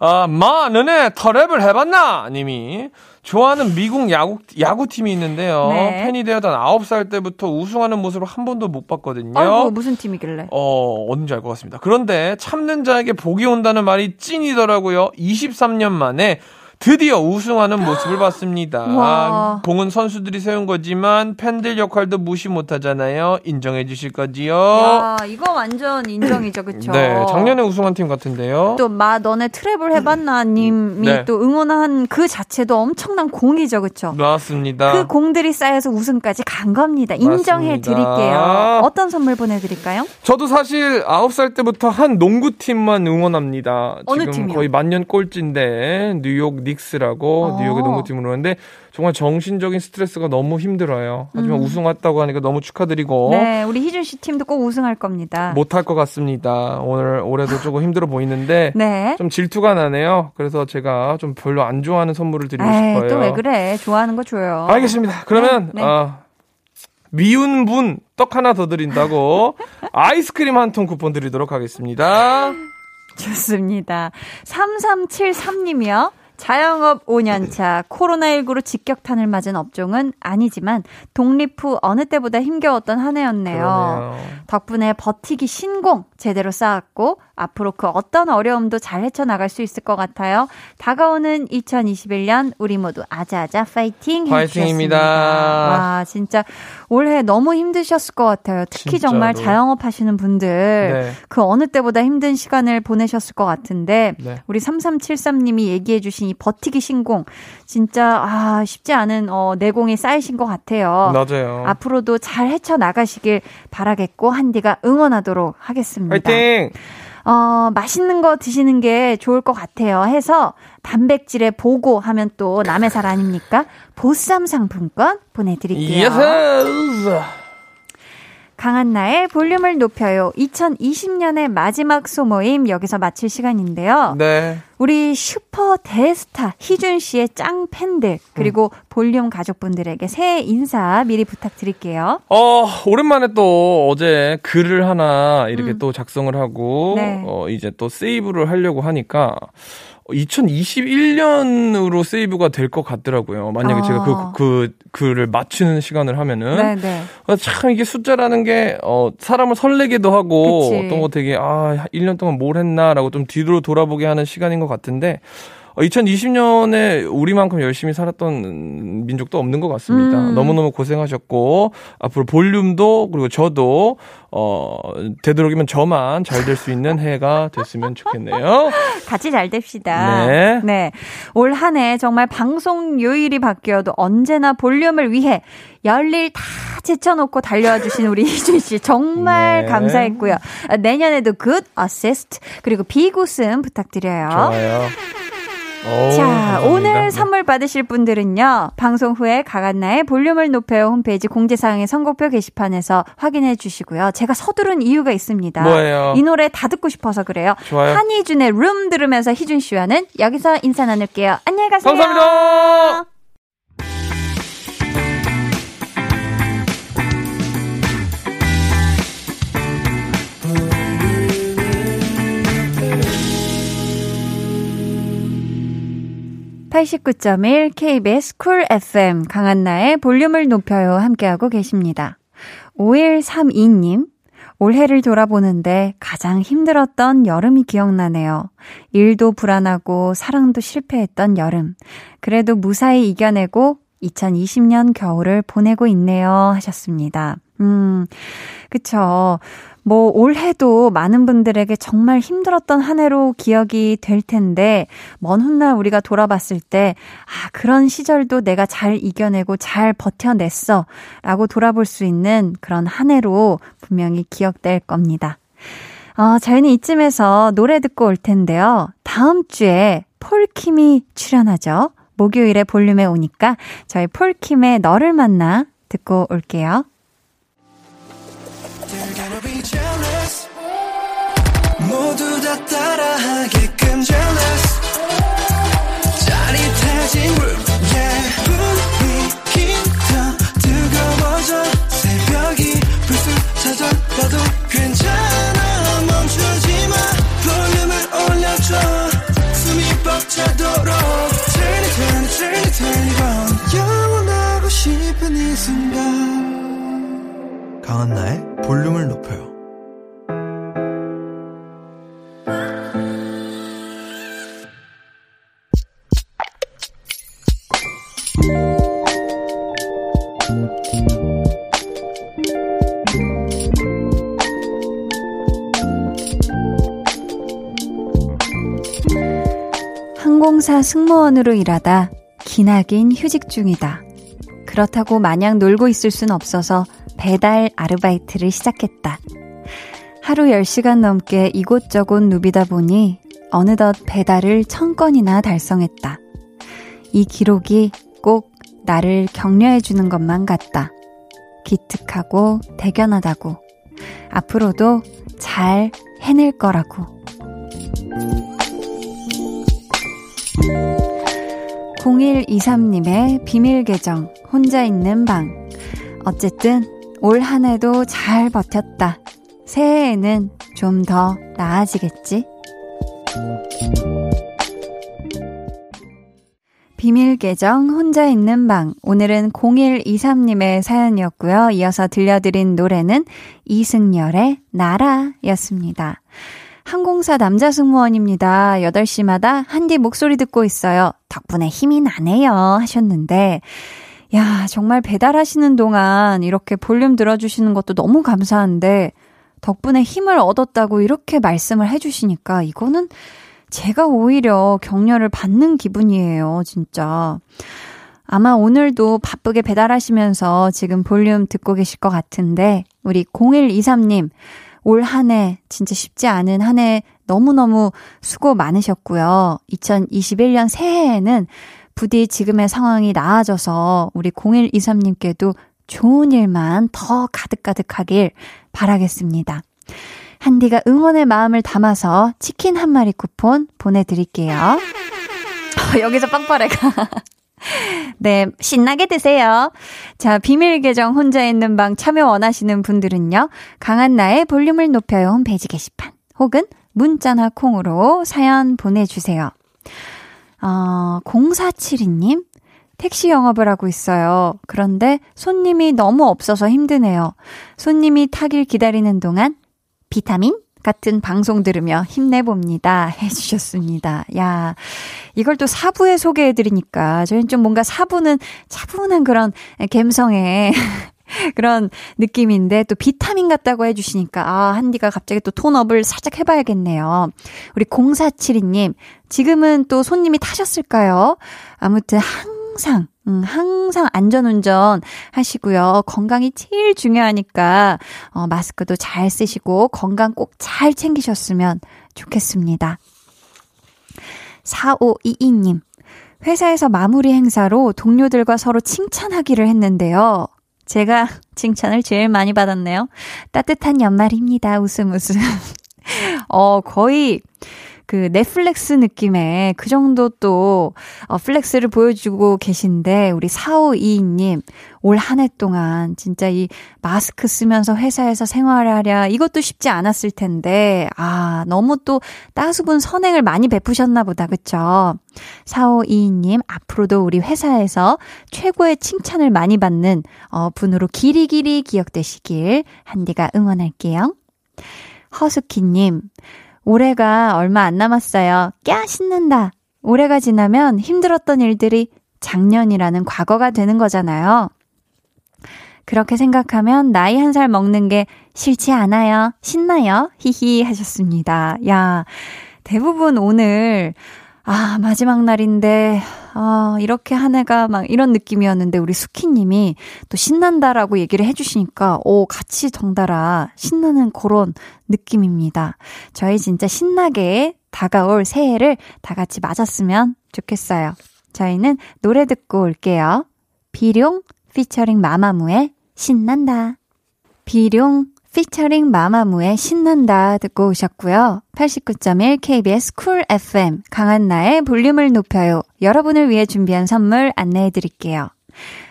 아, 마, 너네 터랩을 해봤나? 님이 좋아하는 미국 야구, 야구팀이 있는데요. 네. 팬이 되었던 아홉 살 때부터 우승하는 모습을 한 번도 못 봤거든요. 아이고, 무슨 팀이길래? 어, 어딘지 알 것 같습니다. 그런데 참는 자에게 복이 온다는 말이 찐이더라고요. 이십삼 년 만에 드디어 우승하는 모습을 봤습니다. 와. 공은 선수들이 세운 거지만 팬들 역할도 무시 못하잖아요. 인정해 주실 거지요? 와, 이거 완전 인정이죠, 그렇죠? 네, 작년에 우승한 팀 같은데요. 또 마, 너네 트래블 해봤나님이 네. 또 응원한 그 자체도 엄청난 공이죠, 그렇죠? 맞습니다. 그 공들이 쌓여서 우승까지 간 겁니다. 인정해 드릴게요. 어떤 선물 보내드릴까요? 저도 사실 아홉 살 때부터 한 농구팀만 응원합니다. 어느 지금 팀이요? 거의 만년 꼴찌인데 뉴욕 닉스라고 아~ 뉴욕의 농구팀으로 하는데 정말 정신적인 스트레스가 너무 힘들어요. 하지만 음. 우승했다고 하니까 너무 축하드리고 네, 우리 희준 씨 팀도 꼭 우승할 겁니다. 못할 것 같습니다. 오늘 올해도 조금 힘들어 보이는데 네. 좀 질투가 나네요. 그래서 제가 좀 별로 안 좋아하는 선물을 드리고 에이, 싶어요. 또 왜 그래? 좋아하는 거 줘요. 알겠습니다. 그러면 네, 네. 어, 미운 분 떡 하나 더 드린다고 아이스크림 한 통 쿠폰 드리도록 하겠습니다. 좋습니다. 삼삼칠삼 님이요. 자영업 오 년 차 코로나십구로 직격탄을 맞은 업종은 아니지만 독립 후 어느 때보다 힘겨웠던 한 해였네요. 그러네요. 덕분에 버티기 신공 제대로 쌓았고 앞으로 그 어떤 어려움도 잘 헤쳐나갈 수 있을 것 같아요. 다가오는 이천이십일 년 우리 모두 아자아자 파이팅 파이팅입니다. 와, 진짜 올해 너무 힘드셨을 것 같아요. 특히 진짜로. 정말 자영업 하시는 분들 네. 그 어느 때보다 힘든 시간을 보내셨을 것 같은데 네. 우리 삼삼칠삼 님이 얘기해 주신 이 버티기 신공 진짜 아 쉽지 않은 어, 내공이 쌓이신 것 같아요. 맞아요. 앞으로도 잘 헤쳐나가시길 바라겠고 한디가 응원하도록 하겠습니다. 화이팅! 어, 맛있는 거 드시는 게 좋을 것 같아요 해서 단백질에 보고 하면 또 남의 살 아닙니까? 보쌈 상품권 보내드릴게요. 예스! 강한나의 볼륨을 높여요. 이천이십 년의 마지막 소모임 여기서 마칠 시간인데요. 네. 우리 슈퍼 대스타 희준 씨의 짱 팬들 그리고 음. 볼륨 가족분들에게 새해 인사 미리 부탁드릴게요. 어 오랜만에 또 어제 글을 하나 이렇게 음. 또 작성을 하고 네. 어, 이제 또 세이브를 하려고 하니까 이천이십일 년으로 세이브가 될 것 같더라고요. 만약에 아. 제가 그, 그, 글을 맞추는 시간을 하면은. 네네. 참 이게 숫자라는 게, 어, 사람을 설레기도 하고, 그치. 어떤 거 되게, 아, 일 년 동안 뭘 했나라고 좀 뒤로 돌아보게 하는 시간인 것 같은데, 이천이십 년에 우리만큼 열심히 살았던 민족도 없는 것 같습니다. 음. 너무너무 고생하셨고 앞으로 볼륨도 그리고 저도 어, 되도록이면 저만 잘 될 수 있는 해가 됐으면 좋겠네요. 같이 잘 됩시다. 네. 네. 올 한 해 정말 방송 요일이 바뀌어도 언제나 볼륨을 위해 열일 다 제쳐놓고 달려와 주신 우리 희준 씨 정말 네. 감사했고요. 내년에도 굿 어시스트 그리고 비구슴 부탁드려요. 좋아요. 오, 자 감사합니다. 오늘 선물 받으실 분들은요 방송 후에 강한나의 볼륨을 높여요 홈페이지 공지사항의 선곡표 게시판에서 확인해 주시고요. 제가 서두른 이유가 있습니다. 뭐예요? 이 노래 다 듣고 싶어서 그래요. 좋아요. 한희준의 룸 들으면서 희준 씨와는 여기서 인사 나눌게요. 안녕히 가세요. 감사합니다. 팔십구 점 일 케이비에스 쿨 에프엠 강한나의 볼륨을 높여요 함께하고 계십니다. 오일삼이 님 올해를 돌아보는데 가장 힘들었던 여름이 기억나네요. 일도 불안하고 사랑도 실패했던 여름. 그래도 무사히 이겨내고 이천이십 년 겨울을 보내고 있네요 하셨습니다. 음, 그쵸. 뭐 올해도 많은 분들에게 정말 힘들었던 한 해로 기억이 될 텐데 먼 훗날 우리가 돌아봤을 때 아, 그런 시절도 내가 잘 이겨내고 잘 버텨냈어 라고 돌아볼 수 있는 그런 한 해로 분명히 기억될 겁니다. 어, 저희는 이쯤에서 노래 듣고 올 텐데요. 다음 주에 폴킴이 출연하죠. 목요일에 볼륨에 오니까 저희 폴킴의 너를 만나 듣고 올게요. 모두 다 따라하게끔 jealous 짜릿해진 room yeah 분위기 더 뜨거워져 새벽이 불쑥 찾아와도 괜찮아 멈추지마 볼륨을 올려줘 숨이 순간 강한나의 볼륨을 높여요. 항공사 승무원으로 일하다 기나긴 휴직 중이다. 그렇다고 마냥 놀고 있을 순 없어서 배달 아르바이트를 시작했다. 하루 열 시간 넘게 이곳저곳 누비다 보니 어느덧 배달을 천 건이나 달성했다. 이 기록이 꼭 나를 격려해주는 것만 같다. 기특하고 대견하다고. 앞으로도 잘 해낼 거라고. 공일이삼님의 비밀계정 혼자 있는 방. 어쨌든 올 한 해도 잘 버텼다. 새해에는 좀 더 나아지겠지? 비밀계정 혼자 있는 방. 오늘은 공일이삼님의 사연이었고요. 이어서 들려드린 노래는 이승열의 나라였습니다. 항공사 남자 승무원입니다. 여덟 시마다 한디 목소리 듣고 있어요. 덕분에 힘이 나네요 하셨는데, 야, 정말 배달하시는 동안 이렇게 볼륨 들어주시는 것도 너무 감사한데 덕분에 힘을 얻었다고 이렇게 말씀을 해주시니까 이거는 제가 오히려 격려를 받는 기분이에요. 진짜 아마 오늘도 바쁘게 배달하시면서 지금 볼륨 듣고 계실 것 같은데, 우리 공일이삼님 올 한 해 진짜 쉽지 않은 한 해 너무너무 수고 많으셨고요. 이천이십일 년 새해에는 부디 지금의 상황이 나아져서 우리 공일이삼님께도 좋은 일만 더 가득가득하길 바라겠습니다. 한디가 응원의 마음을 담아서 치킨 한 마리 쿠폰 보내드릴게요. 어, 여기서 빵빠레가. 네, 신나게 드세요. 자, 비밀 계정 혼자 있는 방 참여 원하시는 분들은요, 강한나의 볼륨을 높여요 홈페이지 게시판 혹은 문자나 콩으로 사연 보내주세요. 어, 공사칠이님 택시 영업을 하고 있어요. 그런데 손님이 너무 없어서 힘드네요. 손님이 타길 기다리는 동안 비타민 같은 방송 들으며 힘내봅니다 해주셨습니다. 야, 이걸 또 사 부에 소개해드리니까 저희는 좀 뭔가 사 부는 차분한 그런 감성의 그런 느낌인데 또 비타민 같다고 해주시니까 아, 한디가 갑자기 또 톤업을 살짝 해봐야겠네요. 우리 공사칠이님 지금은 또 손님이 타셨을까요? 아무튼 항상 음, 항상 안전운전 하시고요. 건강이 제일 중요하니까 어, 마스크도 잘 쓰시고 건강 꼭 잘 챙기셨으면 좋겠습니다. 사오이이님 회사에서 마무리 행사로 동료들과 서로 칭찬하기를 했는데요. 제가 칭찬을 제일 많이 받았네요. 따뜻한 연말입니다. 웃음 웃음. 어, 거의 그 넷플릭스 느낌의 그 정도 또 어, 플렉스를 보여주고 계신데, 우리 사오이이님 올 한 해 동안 진짜 이 마스크 쓰면서 회사에서 생활하랴 이것도 쉽지 않았을 텐데 아, 너무 또 따수분 선행을 많이 베푸셨나 보다. 그쵸? 사오이이님 앞으로도 우리 회사에서 최고의 칭찬을 많이 받는 어, 분으로 길이길이 기억되시길 한디가 응원할게요. 허스키님 올해가 얼마 안 남았어요. 꺄 신난다. 올해가 지나면 힘들었던 일들이 작년이라는 과거가 되는 거잖아요. 그렇게 생각하면 나이 한 살 먹는 게 싫지 않아요. 신나요. 히히 하셨습니다. 야, 대부분 오늘 아, 마지막 날인데 아, 이렇게 한 해가 막 이런 느낌이었는데 우리 수키님이 또 신난다라고 얘기를 해주시니까 오, 같이 덩달아 신나는 그런 느낌입니다. 저희 진짜 신나게 다가올 새해를 다 같이 맞았으면 좋겠어요. 저희는 노래 듣고 올게요. 비룡 피처링 마마무의 신난다. 비룡 피처링 마마무의 신난다 듣고 오셨고요. 팔십구 점 일 케이비에스 쿨 에프엠 강한나의 볼륨을 높여요. 여러분을 위해 준비한 선물 안내해드릴게요.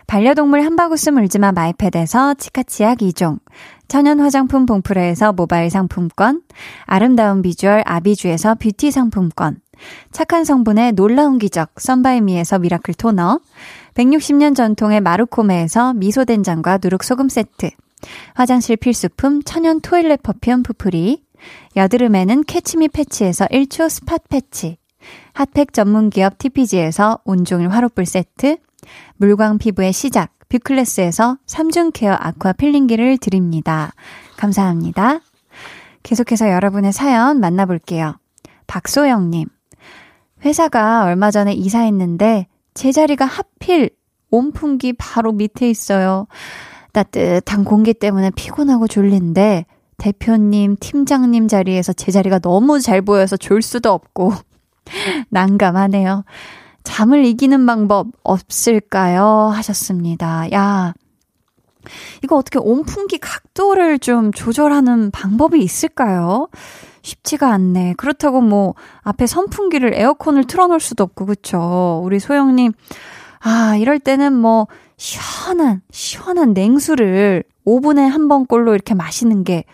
반려동물 한바구스 물지마 마이패드에서 치카치약 이 종, 천연 화장품 봉프레에서 모바일 상품권, 아름다운 비주얼 아비주에서 뷰티 상품권, 착한 성분의 놀라운 기적 선바이미에서 미라클 토너, 백육십 년 전통의 마루코메에서 미소된장과 누룩소금 세트, 화장실 필수품 천연 토일렛 퍼퓸 푸프리, 여드름에는 캐치미 패치에서 일 초 스팟 패치, 핫팩 전문기업 티피지에서 온종일 화롯불 세트, 물광 피부의 시작 뷰클래스에서 삼중 케어 아쿠아 필링기를 드립니다. 감사합니다. 계속해서 여러분의 사연 만나볼게요. 박소영님, 회사가 얼마 전에 이사했는데 제 자리가 하필 온풍기 바로 밑에 있어요. 따뜻한 공기 때문에 피곤하고 졸린데 대표님, 팀장님 자리에서 제 자리가 너무 잘 보여서 졸 수도 없고 난감하네요. 잠을 이기는 방법 없을까요? 하셨습니다. 야, 이거 어떻게 온풍기 각도를 좀 조절하는 방법이 있을까요? 쉽지가 않네. 그렇다고 뭐 앞에 선풍기를 에어컨을 틀어놓을 수도 없고, 그쵸? 우리 소영님, 아, 이럴 때는 뭐 시원한 시원한 냉수를 오 분에 한 번꼴로 이렇게 마시는 게,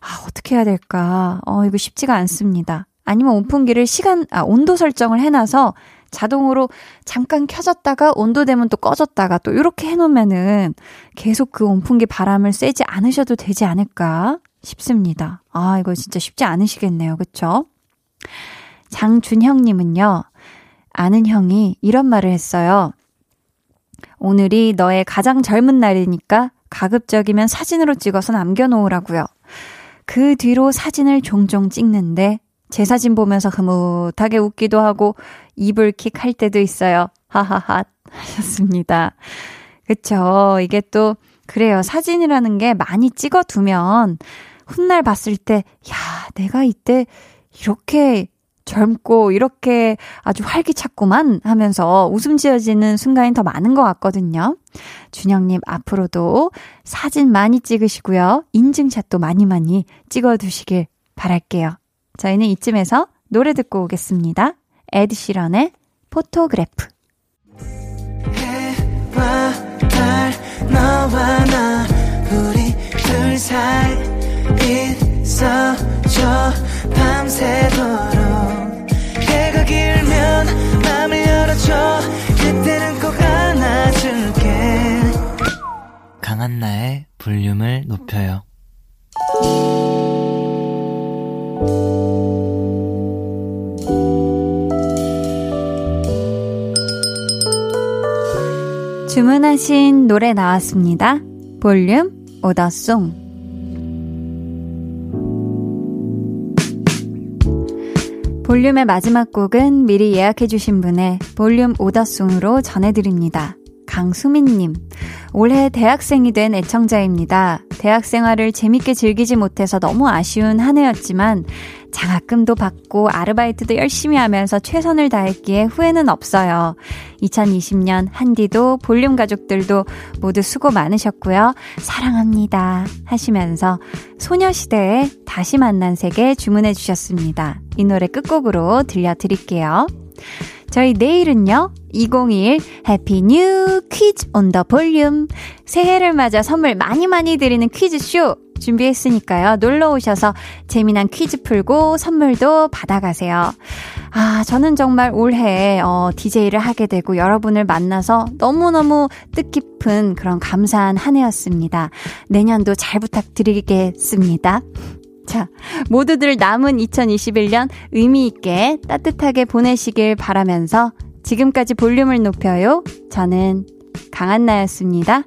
아, 어떻게 해야 될까? 어, 이거 쉽지가 않습니다. 아니면 온풍기를 시간, 아, 온도 설정을 해놔서 자동으로 잠깐 켜졌다가 온도 되면 또 꺼졌다가 또 이렇게 해놓으면은 계속 그 온풍기 바람을 쐬지 않으셔도 되지 않을까 싶습니다. 아, 이거 진짜 쉽지 않으시겠네요. 그쵸? 장준형님은요, 아는 형이 이런 말을 했어요. 오늘이 너의 가장 젊은 날이니까 가급적이면 사진으로 찍어서 남겨놓으라고요. 그 뒤로 사진을 종종 찍는데 제 사진 보면서 흐뭇하게 웃기도 하고 이불킥 할 때도 있어요. 하하하 하셨습니다. 그쵸. 이게 또 그래요. 사진이라는 게 많이 찍어두면 훗날 봤을 때, 야, 내가 이때 이렇게 젊고 이렇게 아주 활기찼구만 하면서 웃음 지어지는 순간이 더 많은 것 같거든요. 준영님, 앞으로도 사진 많이 찍으시고요. 인증샷도 많이 많이 찍어두시길 바랄게요. 저희는 이쯤에서 노래 듣고 오겠습니다. 에드 시런의 포토그래프. 해와 달 너와 나 우리 둘 사이 있어줘 밤새도록 해가 길면 마음을 열어줘 그때는 꼭 안아줄게. 강한나의 볼륨을 높여요. 주문하신 노래 나왔습니다. 볼륨 오더송. 볼륨의 마지막 곡은 미리 예약해주신 분의 볼륨 오더송으로 전해드립니다. 강수민님, 올해 대학생이 된 애청자입니다. 대학생활을 재밌게 즐기지 못해서 너무 아쉬운 한 해였지만 장학금도 받고 아르바이트도 열심히 하면서 최선을 다했기에 후회는 없어요. 이천이십 년 한디도 볼륨 가족들도 모두 수고 많으셨고요. 사랑합니다 하시면서 소녀시대의 다시 만난 세계 주문해 주셨습니다. 이 노래 끝곡으로 들려드릴게요. 저희 내일은요, 이천이십일 해피 뉴 퀴즈 온 더 볼륨, 새해를 맞아 선물 많이 많이 드리는 퀴즈쇼 준비했으니까요. 놀러오셔서 재미난 퀴즈 풀고 선물도 받아가세요. 아, 저는 정말 올해 어, 디제이를 하게 되고 여러분을 만나서 너무너무 뜻깊은 그런 감사한 한 해였습니다. 내년도 잘 부탁드리겠습니다. 자, 모두들 남은 이천이십일 년 의미 있게 따뜻하게 보내시길 바라면서 지금까지 볼륨을 높여요. 저는 강한나였습니다.